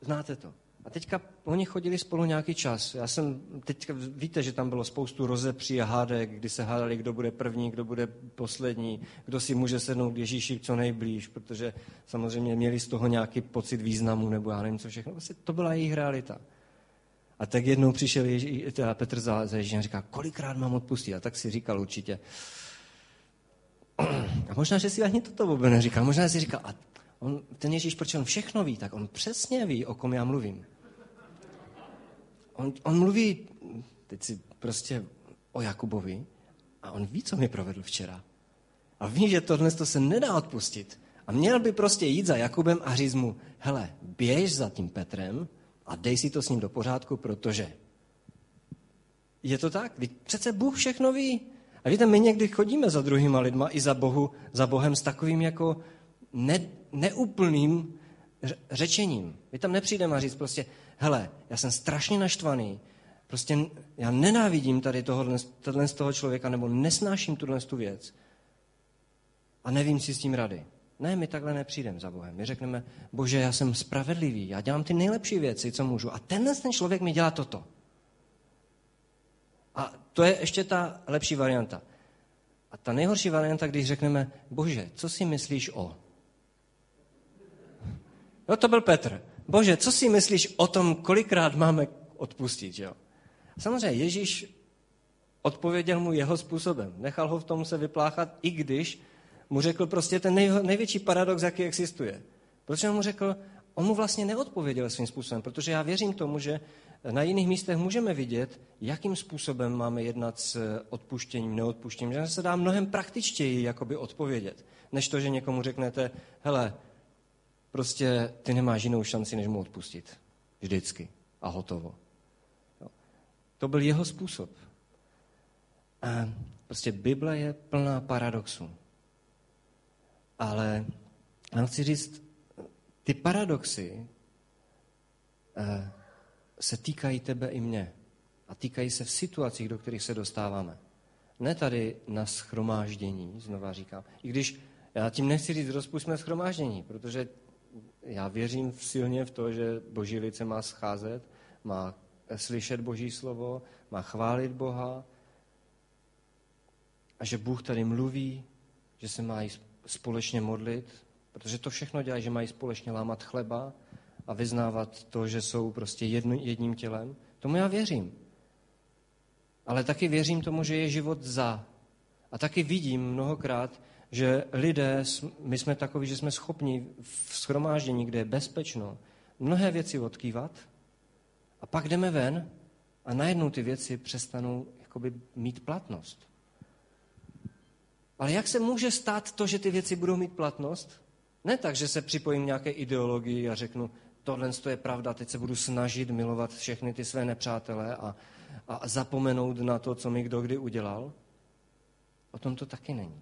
znáte to. A teďka oni chodili spolu nějaký čas. Já jsem, teďka víte, že tam bylo spoustu rozepří a hádek, kdy se hádali, kdo bude první, kdo bude poslední, kdo si může sednout k Ježíši co nejblíž, protože samozřejmě měli z toho nějaký pocit významu nebo já nevím co všechno. Vlastně to byla jejich realita. A tak jednou přišel Ježí, teda Petr za, za Ježíšem a říká, kolikrát mám odpustit? A tak si říkal určitě. A možná, že si ani toto vůbec neříkal. Možná si říkal, a on, ten Ježíš, proč on všechno ví, tak on přesně ví, o kom já mluvím. On, on mluví, teď si prostě o Jakubovi a on ví, co mi provedl včera. A ví, že tohle to se nedá odpustit. A měl by prostě jít za Jakubem a říct mu, hele, běž za tím Petrem a dej si to s ním do pořádku, protože je to tak, přece Bůh všechno ví. A víte, my někdy chodíme za druhýma lidma i za, Bohu, za Bohem s takovým jako ne, neúplným řečením. My tam nepřijdeme a říct prostě, hele, já jsem strašně naštvaný, prostě já nenávidím tady tohohle, tohle z toho člověka, nebo nesnáším tuhle tu věc a nevím si s tím rady. Ne, my takhle nepřijdeme za Bohem. My řekneme, Bože, já jsem spravedlivý, já dělám ty nejlepší věci, co můžu a tenhle ten člověk mi dělá toto. A to je ještě ta lepší varianta. A ta nejhorší varianta, když řekneme, Bože, co si myslíš o? No to byl Petr. Bože, co si myslíš o tom, kolikrát máme odpustit, jo? Samozřejmě Ježíš odpověděl mu jeho způsobem. Nechal ho v tom se vypláchat, i když mu řekl prostě ten nejho, největší paradox, jaký existuje. Protože on mu řekl, on mu vlastně neodpověděl svým způsobem, protože já věřím tomu, že na jiných místech můžeme vidět, jakým způsobem máme jednat s odpuštěním, neodpuštěním, že se dá mnohem praktičtěji jakoby odpovědět, než to, že někomu řeknete, hele, prostě ty nemáš jinou šanci, než mu odpustit. Vždycky. A hotovo. Jo. To byl jeho způsob. A prostě Bible je plná paradoxů. Ale já chci říct, ty paradoxy se týkají tebe i mě. A týkají se v situacích, do kterých se dostáváme. Ne tady na shromáždění, znova říkám. I když já tím nechci říct, rozpusťme shromáždění, protože já věřím silně v to, že Boží lid se má scházet, má slyšet Boží slovo, má chválit Boha a že Bůh tady mluví, že se mají společně modlit, protože to všechno dělají, že mají společně lámat chleba a vyznávat to, že jsou prostě jedním tělem. Tomu já věřím. Ale taky věřím tomu, že je život za. A taky vidím mnohokrát, že lidé, my jsme takoví, že jsme schopni v shromáždění, kde je bezpečno, mnohé věci odkývat a pak jdeme ven a najednou ty věci přestanou jakoby mít platnost. Ale jak se může stát to, že ty věci budou mít platnost? Ne tak, že se připojím nějaké ideologii a řeknu, tohle je pravda, teď se budu snažit milovat všechny ty své nepřátelé a, a zapomenout na to, co mi kdo kdy udělal. O tom to taky není.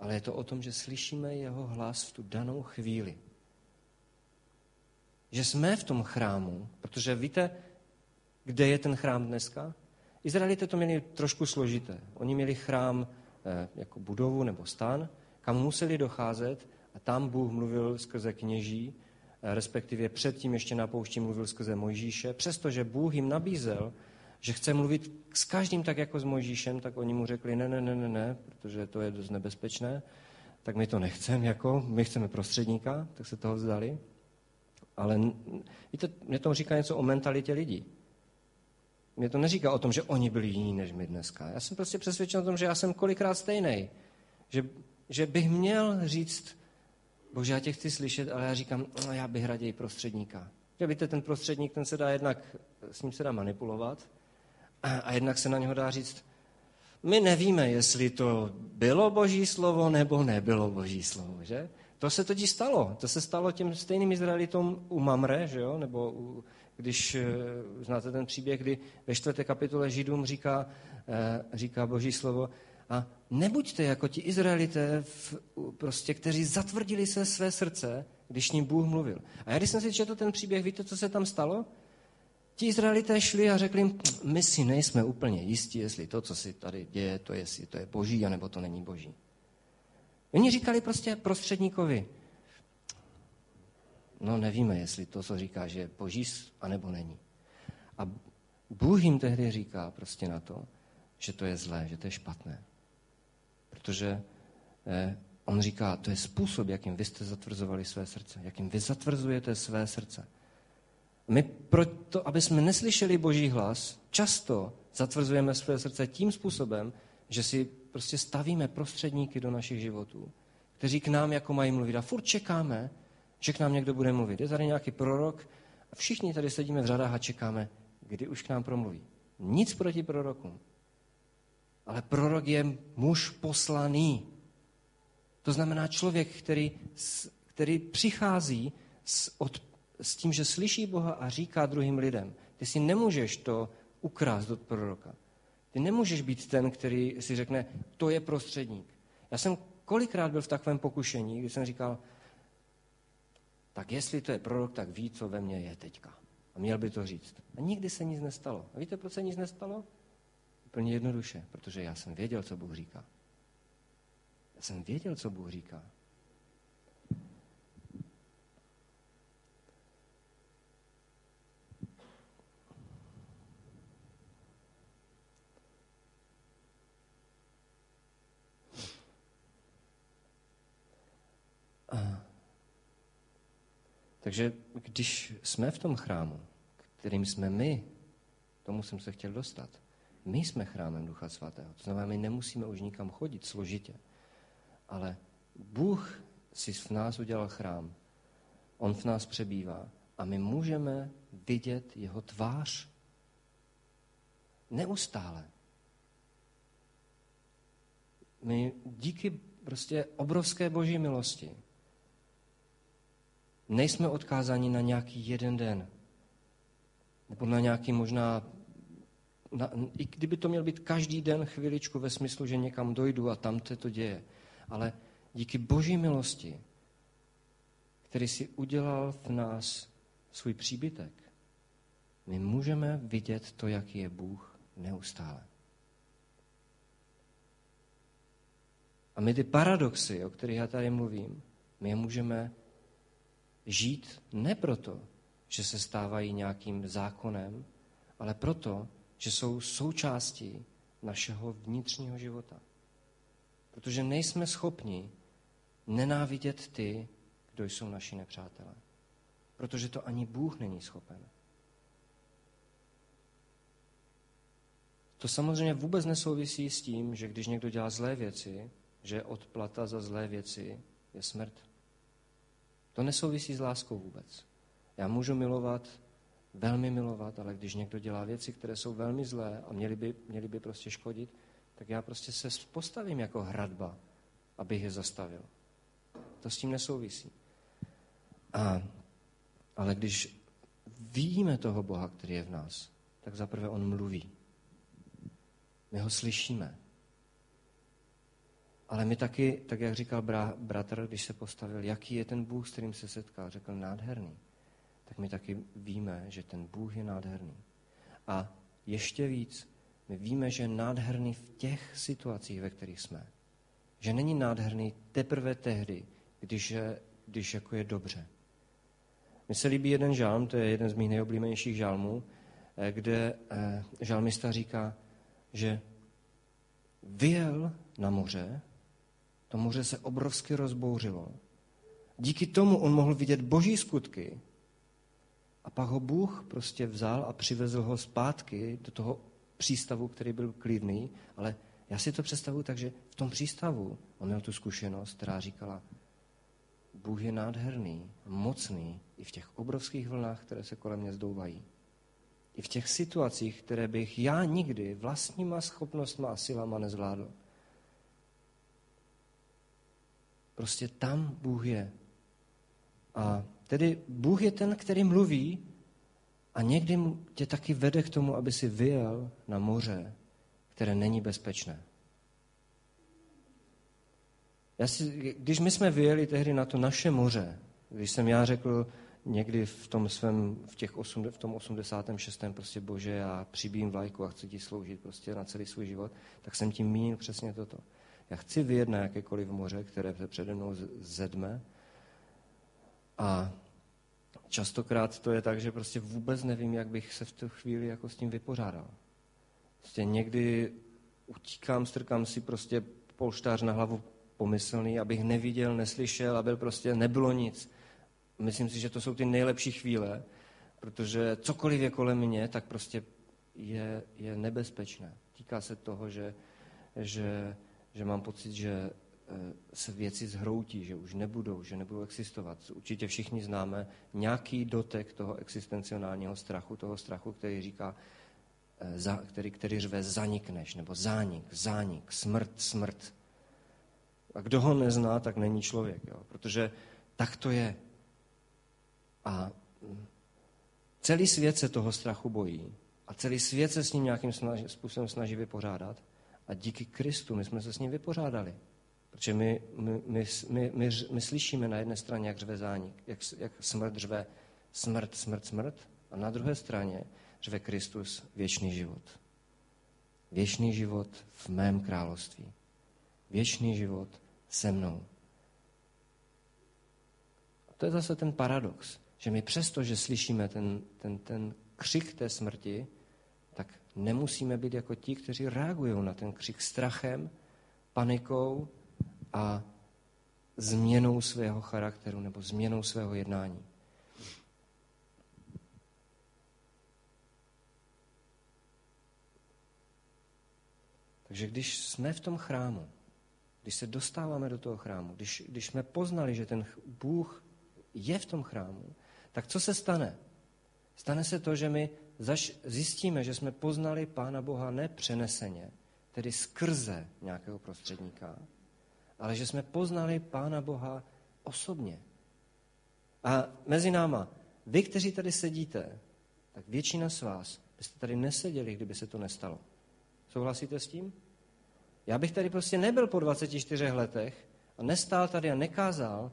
Ale je to o tom, že slyšíme jeho hlas v tu danou chvíli. Že jsme v tom chrámu, protože víte, kde je ten chrám dneska? Izraelité to měli trošku složité. Oni měli chrám eh, jako budovu nebo stan, kam museli docházet a tam Bůh mluvil skrze kněží, eh, respektive předtím ještě na poušti mluvil skrze Mojžíše, přestože Bůh jim nabízel, že chce mluvit s každým tak jako s Mojžíšem, tak oni mu řekli ne, ne, ne, ne, ne, protože to je dost nebezpečné, tak my to nechceme, jako, my chceme prostředníka, tak se toho vzdali. Ale víte, mě to říká něco o mentalitě lidí. Mě to neříká o tom, že oni byli jiní než my dneska. Já jsem prostě přesvědčen o tom, že já jsem kolikrát stejnej. Že, že bych měl říct, Bože, já tě chci slyšet, ale já říkám, no, já bych raději prostředníka. Že víte, ten prostředník, ten se dá jednak, s ním se dá manipulovat, a jednak se na něho dá říct, my nevíme, jestli to bylo Boží slovo, nebo nebylo Boží slovo, že? To se totiž stalo. To se stalo těm stejným Izraelitům u Mamre, že jo? Nebo u, když znáte ten příběh, kdy ve čtvrté kapitole Židům říká, říká Boží slovo, a nebuďte jako ti Izraelité, v, prostě, kteří zatvrdili se své srdce, když ním Bůh mluvil. A já když jsem si četl ten příběh, víte, co se tam stalo? Ti Izraelité šli a řekli jim, my si nejsme úplně jistí, jestli to, co si tady děje, to, jestli to je boží, anebo to není boží. Oni říkali prostě prostředníkovi, no nevíme, jestli to, co říká, že je boží, anebo není. A Bůh jim tehdy říká prostě na to, že to je zlé, že to je špatné. Protože eh, on říká, to je způsob, jakým vy jste zatvrzovali své srdce, jakým vy zatvrzujete své srdce. My proto, aby jsme neslyšeli Boží hlas, často zatvrzujeme své srdce tím způsobem, že si prostě stavíme prostředníky do našich životů, kteří k nám jako mají mluvit. A furt čekáme, že k nám někdo bude mluvit. Je tady nějaký prorok a všichni tady sedíme v řadách a čekáme, kdy už k nám promluví. Nic proti prorokům. Ale prorok je muž poslaný. To znamená člověk, který, který přichází s, od, s tím, že slyší Boha a říká druhým lidem. Ty si nemůžeš to ukrást od proroka. Ty nemůžeš být ten, který si řekne, to je prostředník. Já jsem kolikrát byl v takovém pokušení, kdy jsem říkal, tak jestli to je prorok, tak ví, co ve mně je teďka. A měl by to říct. A nikdy se nic nestalo. A víte, proč se nic nestalo? Úplně jednoduše, protože já jsem věděl, co Bůh říká. Já jsem věděl, co Bůh říká. A takže když jsme v tom chrámu, kterým jsme my, tomu jsem se chtěl dostat, my jsme chrámem Ducha Svatého, to znamená, my nemusíme už nikam chodit složitě, ale Bůh si v nás udělal chrám, on v nás přebývá a my můžeme vidět jeho tvář neustále. My díky prostě obrovské boží milosti nejsme odkázáni na nějaký jeden den nebo na nějaký možná, na, i kdyby to měl být každý den chviličku ve smyslu, že někam dojdu a tam se to děje, ale díky boží milosti, který si udělal v nás svůj příbytek, my můžeme vidět to, jaký je Bůh neustále. A my ty paradoxy, o kterých já tady mluvím, my je můžeme žít ne proto, že se stávají nějakým zákonem, ale proto, že jsou součástí našeho vnitřního života. Protože nejsme schopni nenávidět ty, kdo jsou naši nepřátelé. Protože to ani Bůh není schopen. To samozřejmě vůbec nesouvisí s tím, že když někdo dělá zlé věci, že odplata za zlé věci je smrt. To nesouvisí s láskou vůbec. Já můžu milovat, velmi milovat, ale když někdo dělá věci, které jsou velmi zlé a měly by, měly by prostě škodit, tak já prostě se postavím jako hradba, abych je zastavil. To s tím nesouvisí. A, ale když vidíme toho Boha, který je v nás, tak zaprvé on mluví. My ho slyšíme. Ale my taky, tak jak říkal bra, bratr, když se postavil, jaký je ten Bůh, s kterým se setkal, řekl nádherný, tak my taky víme, že ten Bůh je nádherný. A ještě víc, my víme, že je nádherný v těch situacích, ve kterých jsme. Že není nádherný teprve tehdy, když, je, když jako je dobře. Mně se líbí jeden žálm, to je jeden z mých nejoblíbenějších žálmů, kde žálmista říká, že vyjel na moře, to moře se obrovsky rozbouřilo. Díky tomu on mohl vidět boží skutky a pak ho Bůh prostě vzal a přivezl ho zpátky do toho přístavu, který byl klidný, ale já si to představuji tak, že v tom přístavu on měl tu zkušenost, která říkala, Bůh je nádherný, mocný i v těch obrovských vlnách, které se kolem mě zdouvají. I v těch situacích, které bych já nikdy vlastníma schopnostma a silama nezvládl. Prostě tam Bůh je. A tedy Bůh je ten, který mluví a někdy tě taky vede k tomu, aby si vyjel na moře, které není bezpečné. Já si, když my jsme vyjeli tehdy na to naše moře, když jsem já řekl někdy v tom svém, v, těch osm, v tom osmdesátém šestém prostě Bože, já přibím vlajku a chci ti sloužit prostě na celý svůj život, tak jsem tím mínil přesně toto. Já chci vyjet na jakékoliv moře, které se přede mnou zedme a častokrát to je tak, že prostě vůbec nevím, jak bych se v tu chvíli jako s tím vypořádal. Prostě někdy utíkám, strkám si prostě polštář na hlavu pomyslný, abych neviděl, neslyšel, aby prostě nebylo nic. Myslím si, že to jsou ty nejlepší chvíle, protože cokoliv je kolem mě, tak prostě je, je nebezpečné. Týká se toho, že, že, že mám pocit, že se věci zhroutí, že už nebudou, že nebudou existovat. Určitě všichni známe nějaký dotek toho existenciálního strachu, toho strachu, který říká, za, který, který řve zanikneš, nebo zánik, zánik, smrt, smrt. A kdo ho nezná, tak není člověk, jo? Protože tak to je. A celý svět se toho strachu bojí a celý svět se s ním nějakým snaži, způsobem snaží vypořádat a díky Kristu my jsme se s ním vypořádali. Protože my, my, my, my, my, my slyšíme na jedné straně, jak řve zánik, jak, jak smrt řve smrt, smrt, smrt a na druhé straně řve Kristus věčný život. Věčný život v mém království. Věčný život se mnou. A to je zase ten paradox, že my přesto, že slyšíme ten, ten, ten křik té smrti, tak nemusíme být jako ti, kteří reagují na ten křik strachem, panikou a změnou svého charakteru nebo změnou svého jednání. Takže když jsme v tom chrámu, když se dostáváme do toho chrámu, když, když jsme poznali, že ten Bůh je v tom chrámu, tak co se stane? Stane se to, že my zaš zjistíme, že jsme poznali Pána Boha nepřeneseně, tedy skrze nějakého prostředníka, ale že jsme poznali Pána Boha osobně. A mezi náma, vy, kteří tady sedíte, tak většina z vás byste tady neseděli, kdyby se to nestalo. Souhlasíte s tím? Já bych tady prostě nebyl po dvaceti čtyřech letech a nestál tady a nekázal,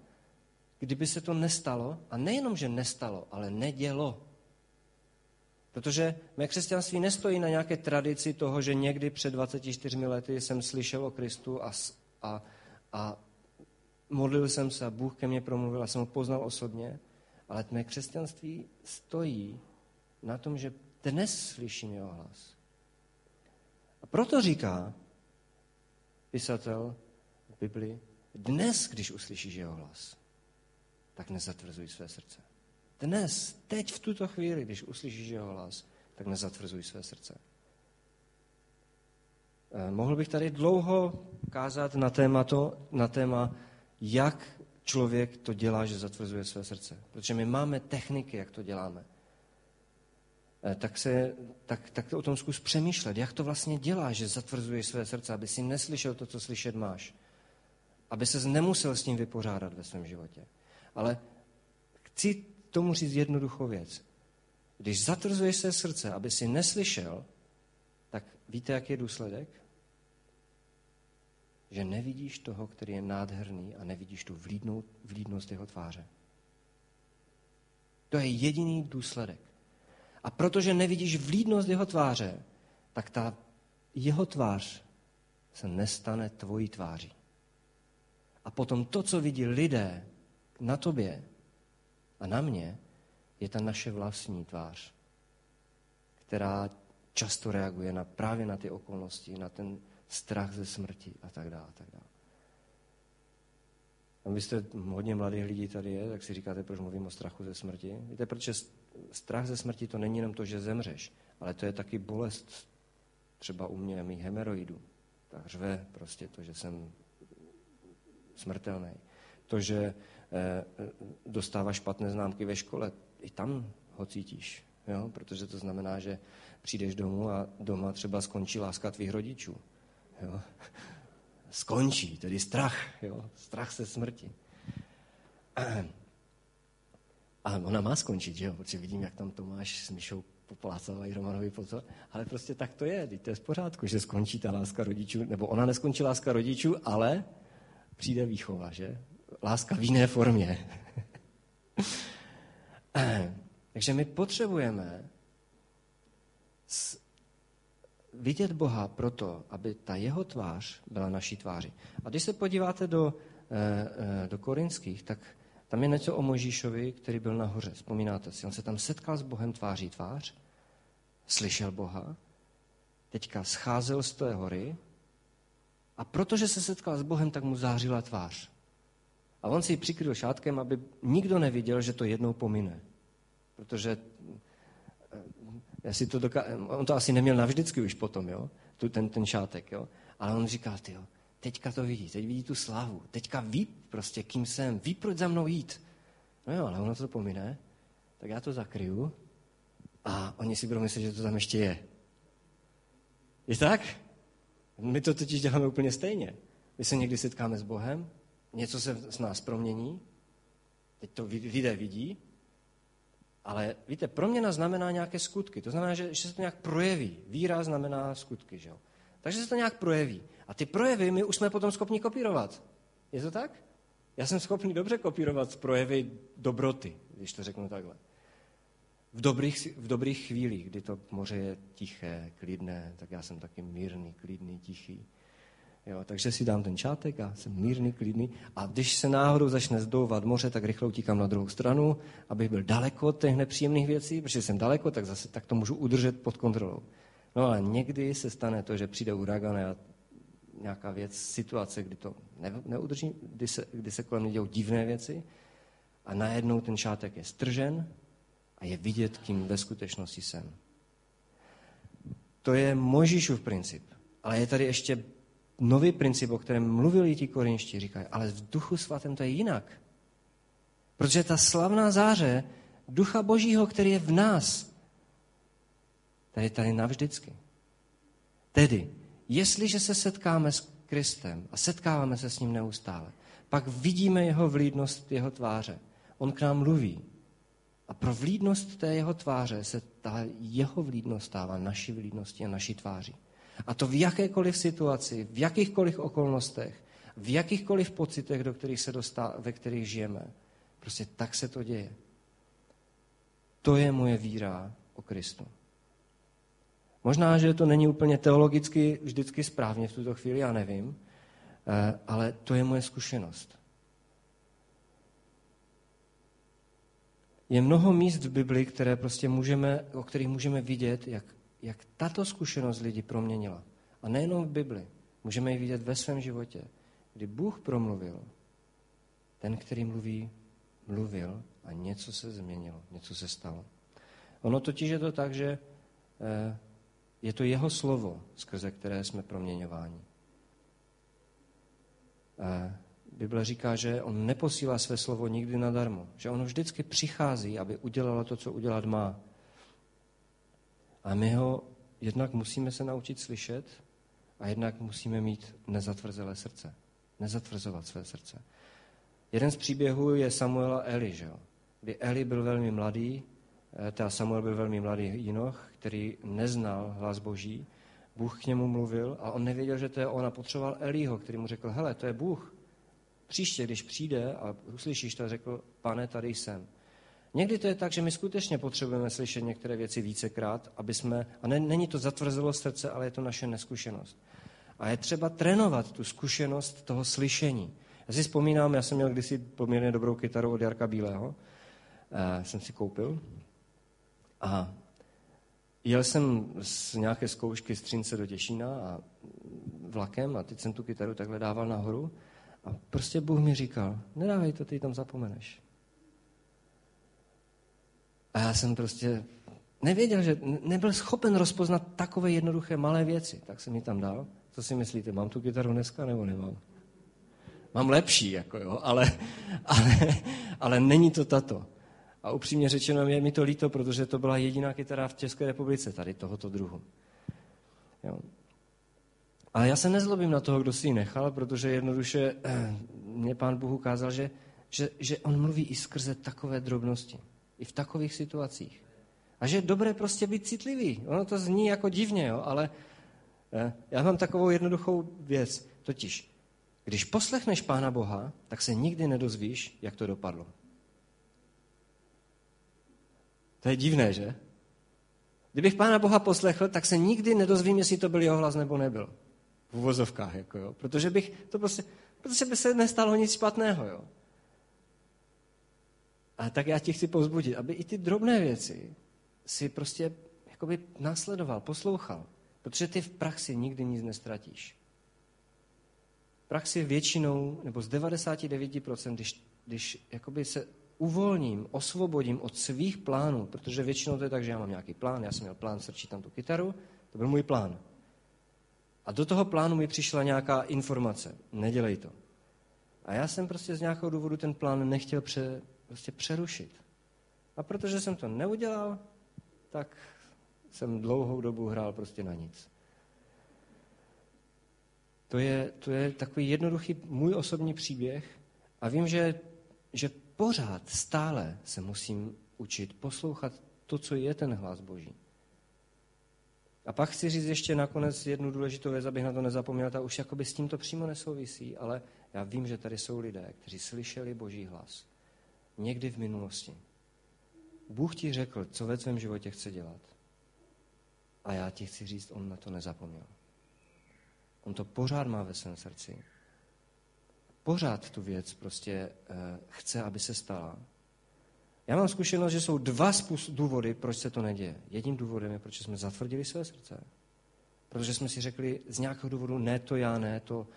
kdyby se to nestalo. A nejenom, že nestalo, ale nedělo. Protože mé křesťanství nestojí na nějaké tradici toho, že někdy před dvaceti čtyřmi lety jsem slyšel o Kristu a, a, a modlil jsem se a Bůh ke mně promluvil a jsem ho poznal osobně. Ale mé křesťanství stojí na tom, že dnes slyším jeho hlas. A proto říká pisatel v Biblii, dnes, když uslyšíš jeho hlas, tak nezatvrzuj své srdce. Dnes, teď v tuto chvíli, když uslyšíš jeho hlas, tak nezatvrzuj své srdce. Mohl bych tady dlouho kázat na téma, to, na téma, jak člověk to dělá, že zatvrzuje své srdce. Protože my máme techniky, jak to děláme. Tak, se, tak, tak to o tom zkus přemýšlet, jak to vlastně dělá, že zatvrzuješ své srdce, aby si neslyšel to, co slyšet máš. Aby ses nemusel s tím vypořádat ve svém životě. Ale chci tomu říct jednoduchou věc. Když zatvrzuješ své srdce, aby si neslyšel, tak víte, jaký je důsledek? Že nevidíš toho, který je nádherný a nevidíš tu vlídnou, vlídnost jeho tváře. To je jediný důsledek. A protože nevidíš vlídnost jeho tváře, tak ta jeho tvář se nestane tvojí tváří. A potom to, co vidí lidé na tobě a na mě, je ta naše vlastní tvář, která často reaguje na, právě na ty okolnosti, na ten strach ze smrti a tak dále. A tak dále. A vy jste hodně mladých lidí tady je, tak si říkáte, proč mluvím o strachu ze smrti. Víte, protože strach ze smrti to není jenom to, že zemřeš, ale to je taky bolest třeba u mě mých hemeroidů. Tak řve prostě to, že jsem smrtelný. To, že eh, dostáváš špatné známky ve škole, i tam ho cítíš, jo? Protože to znamená, že přijdeš domů a doma třeba skončí láska tvých rodičů. Jo? skončí, tedy strach, jo? Strach se smrti. A ona má skončit, že jo? Protože vidím, jak tam Tomáš s Myšou poplácávají Romanovi po co, ale prostě tak to je, teď to je v pořádku, že skončí ta láska rodičů, nebo ona neskončí láska rodičů, ale přijde výchova, že? Láska v jiné formě. Takže my potřebujeme vidět Boha proto, aby ta jeho tvář byla naší tváří. A když se podíváte do, do Korinských, tak tam je něco o Mojžíšovi, který byl nahoře. Vzpomínáte si, on se tam setkal s Bohem tváří tvář, slyšel Boha, teďka scházel z té hory a protože se setkal s Bohem, tak mu zářila tvář. A on si ji přikryl šátkem, aby nikdo neviděl, že to jednou pomine. Protože to doká... on to asi neměl navždycky už potom, jo? Ten, ten šátek, jo? Ale on říkal, tyjo, teďka to vidí, teď vidí tu slávu, teďka ví prostě, kým jsem, ví, proč za mnou jít. No jo, ale ono to pomine, tak já to zakryju a oni si budou myslet, že to tam ještě je. Je tak? My to totiž děláme úplně stejně. My se někdy setkáme s Bohem, něco se s nás promění, teď to lidé vidí, ale víte, proměna znamená nějaké skutky, to znamená, že, že se to nějak projeví. Víra znamená skutky, že jo? Takže se to nějak projeví. A ty projevy my už jsme potom schopni kopírovat. Je to tak? Já jsem schopný dobře kopírovat projevy dobroty, když to řeknu takhle. V dobrých, v dobrých chvílích, kdy to moře je tiché, klidné, tak já jsem taky mírný, klidný, tichý. Jo, takže si dám ten čátek a jsem mírný, klidný. A když se náhodou začne zdouvat moře, tak rychle utíkám na druhou stranu, abych byl daleko od těch nepříjemných věcí, protože jsem daleko, tak zase tak to můžu udržet pod kontrolou. No ale někdy se stane to, že přijde uragan a nějaká věc, situace, kdy to ne, neudrží, kdy se, kdy se kolem mě dějou divné věci a najednou ten šátek je stržen a je vidět, kým ve skutečnosti jsem. To je Mojžíšův princip, ale je tady ještě nový princip, o kterém mluvili ti korinští, říkají, ale v Duchu svatém to je jinak. Protože ta slavná záře Ducha Božího, který je v nás, ta je tady navždycky. Tedy, jestliže se setkáme s Kristem a setkáváme se s ním neustále, pak vidíme jeho vlídnost jeho tváře. On k nám mluví. A pro vlídnost té jeho tváře se ta jeho vlídnost stává naší vlídností a naší tváří. A to v jakékoliv situaci, v jakýchkoliv okolnostech, v jakýchkoliv pocitech, do kterých se dostá, ve kterých žijeme. Prostě tak se to děje. To je moje víra o Kristu. Možná, že to není úplně teologicky vždycky správně v tuto chvíli, já nevím, ale to je moje zkušenost. Je mnoho míst v Bibli, které prostě můžeme, o kterých můžeme vidět, jak, jak tato zkušenost lidi proměnila. A nejenom v Bibli, můžeme ji vidět ve svém životě. Kdy Bůh promluvil, ten, který mluví, mluvil a něco se změnilo, něco se stalo. Ono totiž je to tak, že je to jeho slovo, skrze které jsme proměňováni. Bible říká, že on neposílá své slovo nikdy nadarmo. Že ono vždycky přichází, aby udělalo to, co udělat má. A my ho jednak musíme se naučit slyšet a jednak musíme mít nezatvrzelé srdce. Nezatvrzovat své srdce. Jeden z příběhů je Samuela Eli, že jo? Kdy Eli byl velmi mladý, teda Samuel byl velmi mladý jinoch, který neznal hlas Boží. Bůh k němu mluvil a on nevěděl, že to je on a potřeboval Eliho, který mu řekl, hele, to je Bůh. Příště, když přijde a uslyšíš to, řekl, pane, tady jsem. Někdy to je tak, že my skutečně potřebujeme slyšet některé věci vícekrát, aby jsme, a ne, není to zatvrzelo srdce, ale je to naše neskušenost. A je třeba trénovat tu zkušenost toho slyšení. Já si vzpomínám, já jsem měl kdysi poměrně dobrou kytaru od Jarka Bílého, eh, jsem si koupil. A jel jsem z nějaké zkoušky z Třince do Těšína a vlakem a teď jsem tu kytaru takhle dával nahoru a prostě Bůh mi říkal, nedávej to, ty tam zapomeneš. A já jsem prostě nevěděl, že nebyl schopen rozpoznat takové jednoduché malé věci, tak jsem ji tam dal. Co si myslíte, mám tu kytaru dneska nebo nemám? Mám lepší, jako jo, ale, ale, ale není to tato. A upřímně řečeno, je mi to líto, protože to byla jediná kytara v České republice tady tohoto druhu. Jo. Ale já se nezlobím na toho, kdo si ji nechal, protože jednoduše mě Pán Bůh ukázal, že, že, že on mluví i skrze takové drobnosti. I v takových situacích. A že je dobré prostě být citlivý. Ono to zní jako divně, jo, ale já mám takovou jednoduchou věc. Totiž, když poslechneš Pána Boha, tak se nikdy nedozvíš, jak to dopadlo. To je divné, že? Kdybych Pána Boha poslechl, tak se nikdy nedozvím, jestli to byl jeho hlas nebo nebyl. V uvozovkách, jako jo. Protože bych to prostě, protože by se nestalo nic špatného, jo. A tak já ti chci povzbudit, aby i ty drobné věci si prostě jakoby následoval, poslouchal. Protože ty v praxi nikdy nic nestratíš. V praxi většinou, nebo z devadesát devět procent, když, když jakoby se uvolním, osvobodím od svých plánů, protože většinou to je tak, že já mám nějaký plán, já jsem měl plán srčit tam tu kytaru, to byl můj plán. A do toho plánu mi přišla nějaká informace, nedělej to. A já jsem prostě z nějakého důvodu ten plán nechtěl pře, prostě přerušit. A protože jsem to neudělal, tak jsem dlouhou dobu hrál prostě na nic. To je, to je takový jednoduchý můj osobní příběh a vím, že, že pořád, stále se musím učit poslouchat to, co je ten hlas Boží. A pak chci říct ještě nakonec jednu důležitou věc, abych na to nezapomněl, ta už jakoby s tímto přímo nesouvisí, ale já vím, že tady jsou lidé, kteří slyšeli Boží hlas. Někdy v minulosti. Bůh ti řekl, co ve tvém životě chce dělat. A já ti chci říct, on na to nezapomněl. On to pořád má ve svém srdci. Pořád tu věc prostě eh, chce, aby se stala. Já mám zkušenost, že jsou dva způsob, důvody, proč se to neděje. Jedním důvodem je, proč jsme zatvrdili své srdce. Protože jsme si řekli z nějakého důvodu, ne to já, ne, to,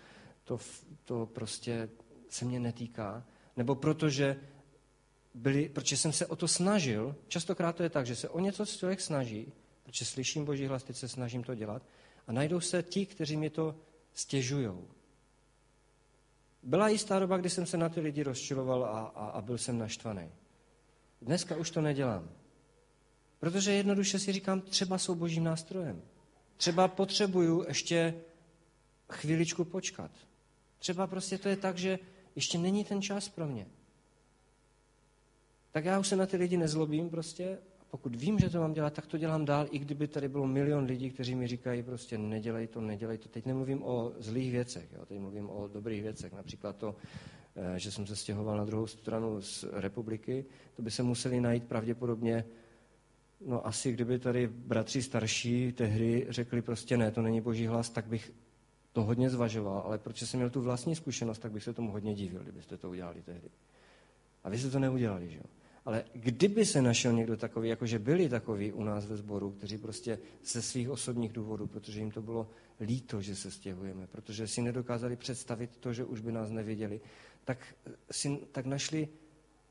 to, to prostě se mě netýká. Nebo protože, byli, protože jsem se o to snažil, častokrát to je tak, že se o něco člověk snaží, protože slyším Boží hlas, teď se snažím to dělat, a najdou se ti, kteří mi to stěžujou. Byla jistá doba, kdy jsem se na ty lidi rozčiloval a, a, a byl jsem naštvaný. Dneska už to nedělám. Protože jednoduše si říkám, třeba jsou Božím nástrojem. Třeba potřebuju ještě chvíličku počkat. Třeba prostě to je tak, že ještě není ten čas pro mě. Tak já už se na ty lidi nezlobím prostě. A pokud vím, že to mám dělat, tak to dělám dál, i kdyby tady bylo milion lidí, kteří mi říkají prostě nedělej to, nedělej to. Teď nemluvím o zlých věcech, jo? Teď mluvím o dobrých věcech. Například to, že jsem se stěhoval na druhou stranu z republiky, to by se museli najít pravděpodobně, no asi kdyby tady bratři starší tehdy řekli prostě ne, to není Boží hlas, tak bych to hodně zvažoval, ale protože jsem měl tu vlastní zkušenost, tak bych se tomu hodně divil, kdybyste to udělali tehdy. A vy jste to neudělali, že jo? Ale kdyby se našel někdo takový, jakože byli takoví u nás ve sboru, kteří prostě ze svých osobních důvodů, protože jim to bylo líto, že se stěhujeme, protože si nedokázali představit to, že už by nás neviděli, tak, si, tak našli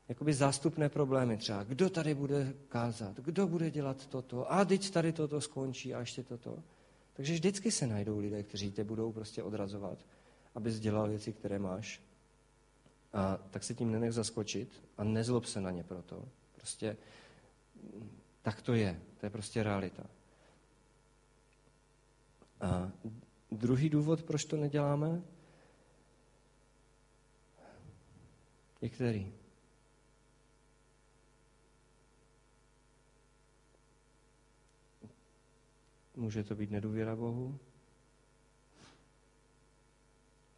jakoby zástupné problémy třeba. Kdo tady bude kázat? Kdo bude dělat toto? A teď tady toto skončí a ještě toto. Takže vždycky se najdou lidé, kteří tě budou prostě odrazovat, abys dělal věci, které máš. A tak se tím nenech zaskočit a nezlob se na ně proto. Prostě tak to je. To je prostě realita. A druhý důvod, proč to neděláme, je který? Může to být nedůvěra Bohu?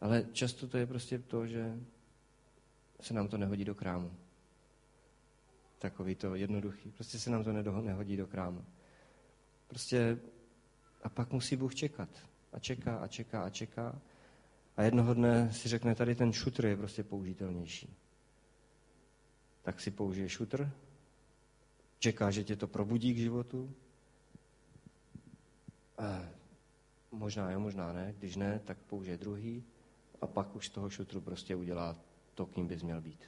Ale často to je prostě to, že se nám to nehodí do krámu. Takový to jednoduchý. Prostě se nám to nehodí do krámu. Prostě a pak musí Bůh čekat. A čeká, a čeká, a čeká. A jednoho dne si řekne, tady ten šutr je prostě použitelnější. Tak si použije šutr. Čeká, že tě to probudí k životu. A možná jo, možná ne. Když ne, tak použije druhý. A pak už z toho šutru prostě udělá to, kým bys měl být.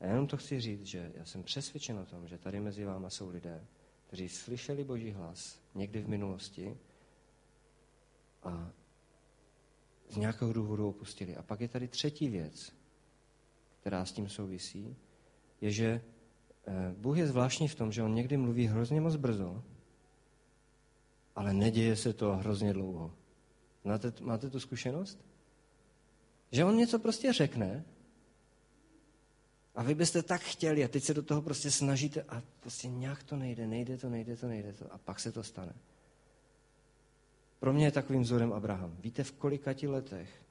A jenom to chci říct, že já jsem přesvědčen o tom, že tady mezi váma jsou lidé, kteří slyšeli Boží hlas někdy v minulosti a z nějakého důvodu opustili. A pak je tady třetí věc, která s tím souvisí, je, že Bůh je zvláštní v tom, že on někdy mluví hrozně moc brzo, ale neděje se to hrozně dlouho. Máte, máte tu zkušenost? Že on něco prostě řekne a vy byste tak chtěli a teď se do toho prostě snažíte a prostě nějak to nejde, nejde to, nejde to, nejde to a pak se to stane. Pro mě je takovým vzorem Abraham. Víte, v kolikati letech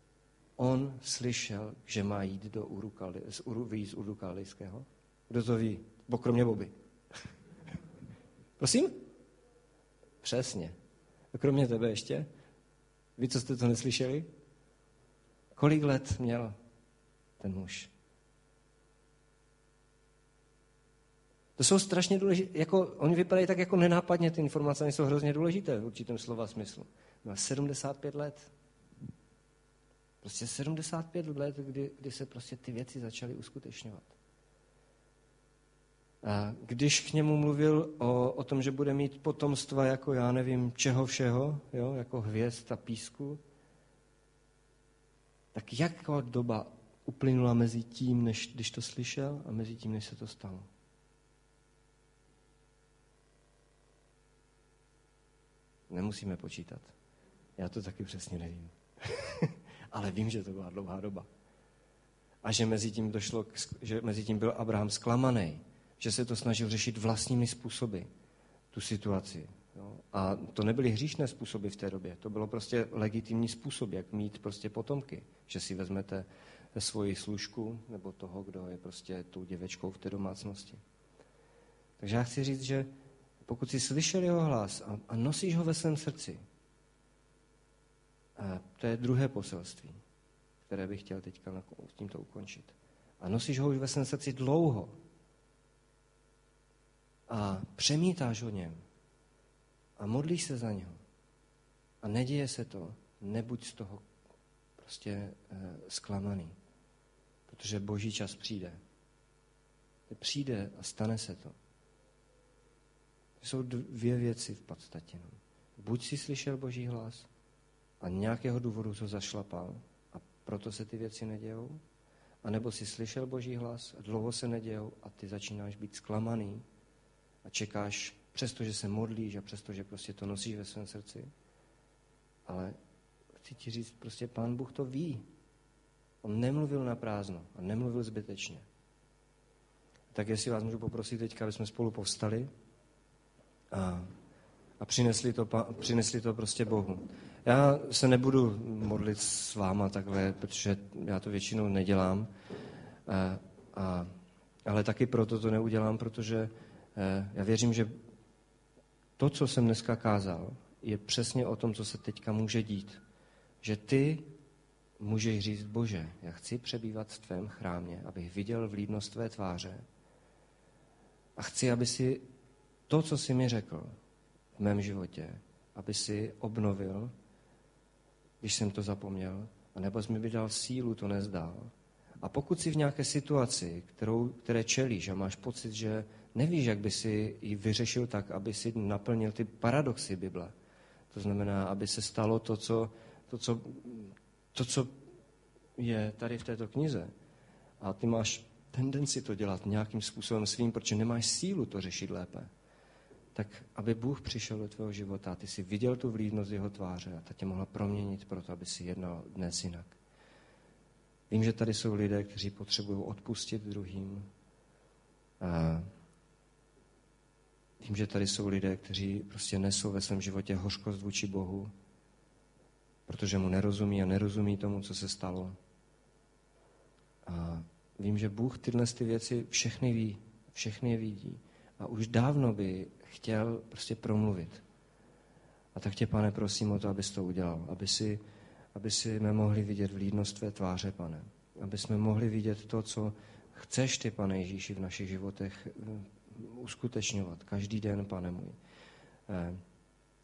on slyšel, že má jít do Uru Kaldejského, Uru, vyjít z Uru Kaldejského? Kdo to ví? Bo kromě Boby. Prosím? Přesně. A kromě tebe ještě? Vy, co jste to neslyšeli? Kolik let měl ten muž? To jsou strašně důležité, jako, oni vypadají tak jako nenápadně, ty informace, oni jsou hrozně důležité v určitém slova smyslu. No sedmdesát pět let. Prostě sedmdesát pět let, kdy, kdy se prostě ty věci začaly uskutečňovat. A když k němu mluvil o, o tom, že bude mít potomstva jako já nevím čeho všeho, jo, jako hvězd a písku, tak jaká doba uplynula mezi tím, než když to slyšel a mezi tím, než se to stalo? Nemusíme počítat. Já to taky přesně nevím. Ale vím, že to byla dlouhá doba. A že mezi tím došlo, že mezi tím byl Abraham zklamaný, že se to snažil řešit vlastními způsoby, tu situaci. Jo? A to nebyly hříšné způsoby v té době, to bylo prostě legitimní způsob, jak mít prostě potomky, že si vezmete svoji služku nebo toho, kdo je prostě tou děvečkou v té domácnosti. Takže já chci říct, že pokud jsi slyšel jeho hlas a, a nosíš ho ve svém srdci, a to je druhé poselství, které bych chtěl teďka tímto ukončit. A nosíš ho už ve svém srdci dlouho, a přemítáš o něm a modlíš se za něho a neděje se to, nebuď z toho prostě eh, zklamaný, protože boží čas přijde. Přijde a stane se to. Jsou dvě věci v podstatě. No. Buď si slyšel boží hlas a nějakého důvodu to zašlapal a proto se ty věci nedějou, anebo si slyšel boží hlas a dlouho se nedějou a ty začínáš být zklamaný a čekáš, přestože se modlíš a přestože prostě to nosíš ve svém srdci. Ale chci ti říct, prostě Pán Bůh to ví. On nemluvil na prázdno a nemluvil zbytečně. Tak jestli vás můžu poprosit teďka, aby jsme spolu povstali a, a přinesli, to, přinesli to prostě Bohu. Já se nebudu modlit s váma takhle, protože já to většinou nedělám. A, a, ale taky proto to neudělám, protože já věřím, že to, co jsem dneska kázal, je přesně o tom, co se teďka může dít. Že ty můžeš říct, Bože, já chci přebývat v tvém chrámě, abych viděl vlídnost tvé tváře a chci, aby si to, co jsi mi řekl v mém životě, aby si obnovil, když jsem to zapomněl, anebo jsi mi by dal sílu, to nezdál. A pokud jsi v nějaké situaci, kterou, které čelíš a máš pocit, že nevíš, jak by si ji vyřešil tak, aby si naplnil ty paradoxy Bible. To znamená, aby se stalo to, co, to, co, to, co je tady v této knize. A ty máš tendenci to dělat nějakým způsobem svým, protože nemáš sílu to řešit lépe. Tak aby Bůh přišel do tvého života a ty si viděl tu vlídnost jeho tváře a ta tě mohla proměnit proto, aby si jednal dnes jinak. Vím, že tady jsou lidé, kteří potřebují odpustit druhým. A vím, že tady jsou lidé, kteří prostě nesou ve svém životě hořkost vůči Bohu, protože mu nerozumí a nerozumí tomu, co se stalo. A vím, že Bůh tyhle ty věci všechny ví, všechny je vidí a už dávno by chtěl prostě promluvit. A tak tě, Pane, prosím o to, abys to udělal, aby si, aby si mě mohli vidět vlídnost tvé tváře, Pane. Aby jsme mohli vidět to, co chceš ty, Pane Ježíši, v našich životech uskutečňovat každý den, Pane můj.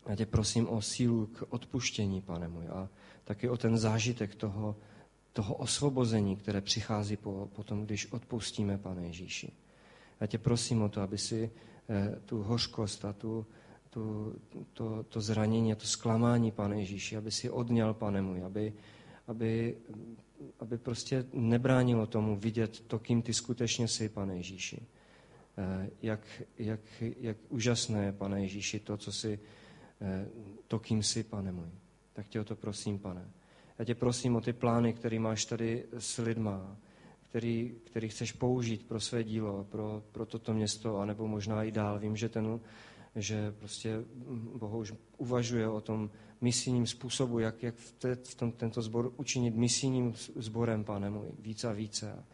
Já tě prosím o sílu k odpuštění, Pane můj, a taky o ten zážitek toho, toho osvobození, které přichází po, po tom, když odpustíme, Pane Ježíši. Já tě prosím o to, aby si tu hořkost a tu, tu, to, to zranění a to zklamání, Pane Ježíši, aby si odňal, Pane můj, aby, aby, aby prostě nebránilo tomu vidět to, kým ty skutečně jsi, Pane Ježíši. Jak, jak, jak úžasné, Pane Ježíši, to, co jsi, to, kým jsi, Pane můj. tak tě o to prosím, Pane. Já tě prosím o ty plány, které máš tady s lidma, který, který chceš použít pro své dílo, pro, pro toto město, anebo možná i dál. Vím, že ten, že prostě Bohu už uvažuje o tom misijním způsobu, jak, jak v, te, v tom, tento sbor učinit misijním sborem, Pane můj, více a více.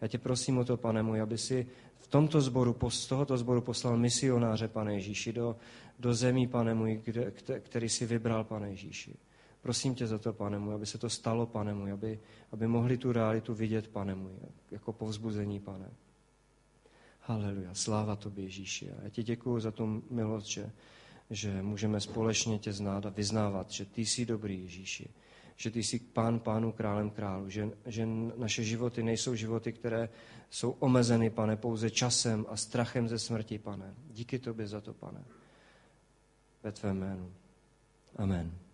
Já tě prosím o to, Pane můj, aby si v tomto sboru, z tohoto sboru poslal misionáře, Pane Ježíši, do, do zemí, Pane můj, kde, který si vybral, Pane Ježíši. Prosím tě za to, Pane můj, aby se to stalo, Pane můj, aby, aby mohli tu realitu vidět, Pane můj, jako povzbuzení, Pane. Haleluja, sláva tobě, Ježíši. Já ti děkuju za tu milost, že, že můžeme společně tě znát a vyznávat, že ty jsi dobrý, Ježíši, že ty jsi pán pánů, králem králu, že, že naše životy nejsou životy, které jsou omezeny, Pane, pouze časem a strachem ze smrti, Pane. Díky tobě za to, Pane. Ve tvém jménu. Amen.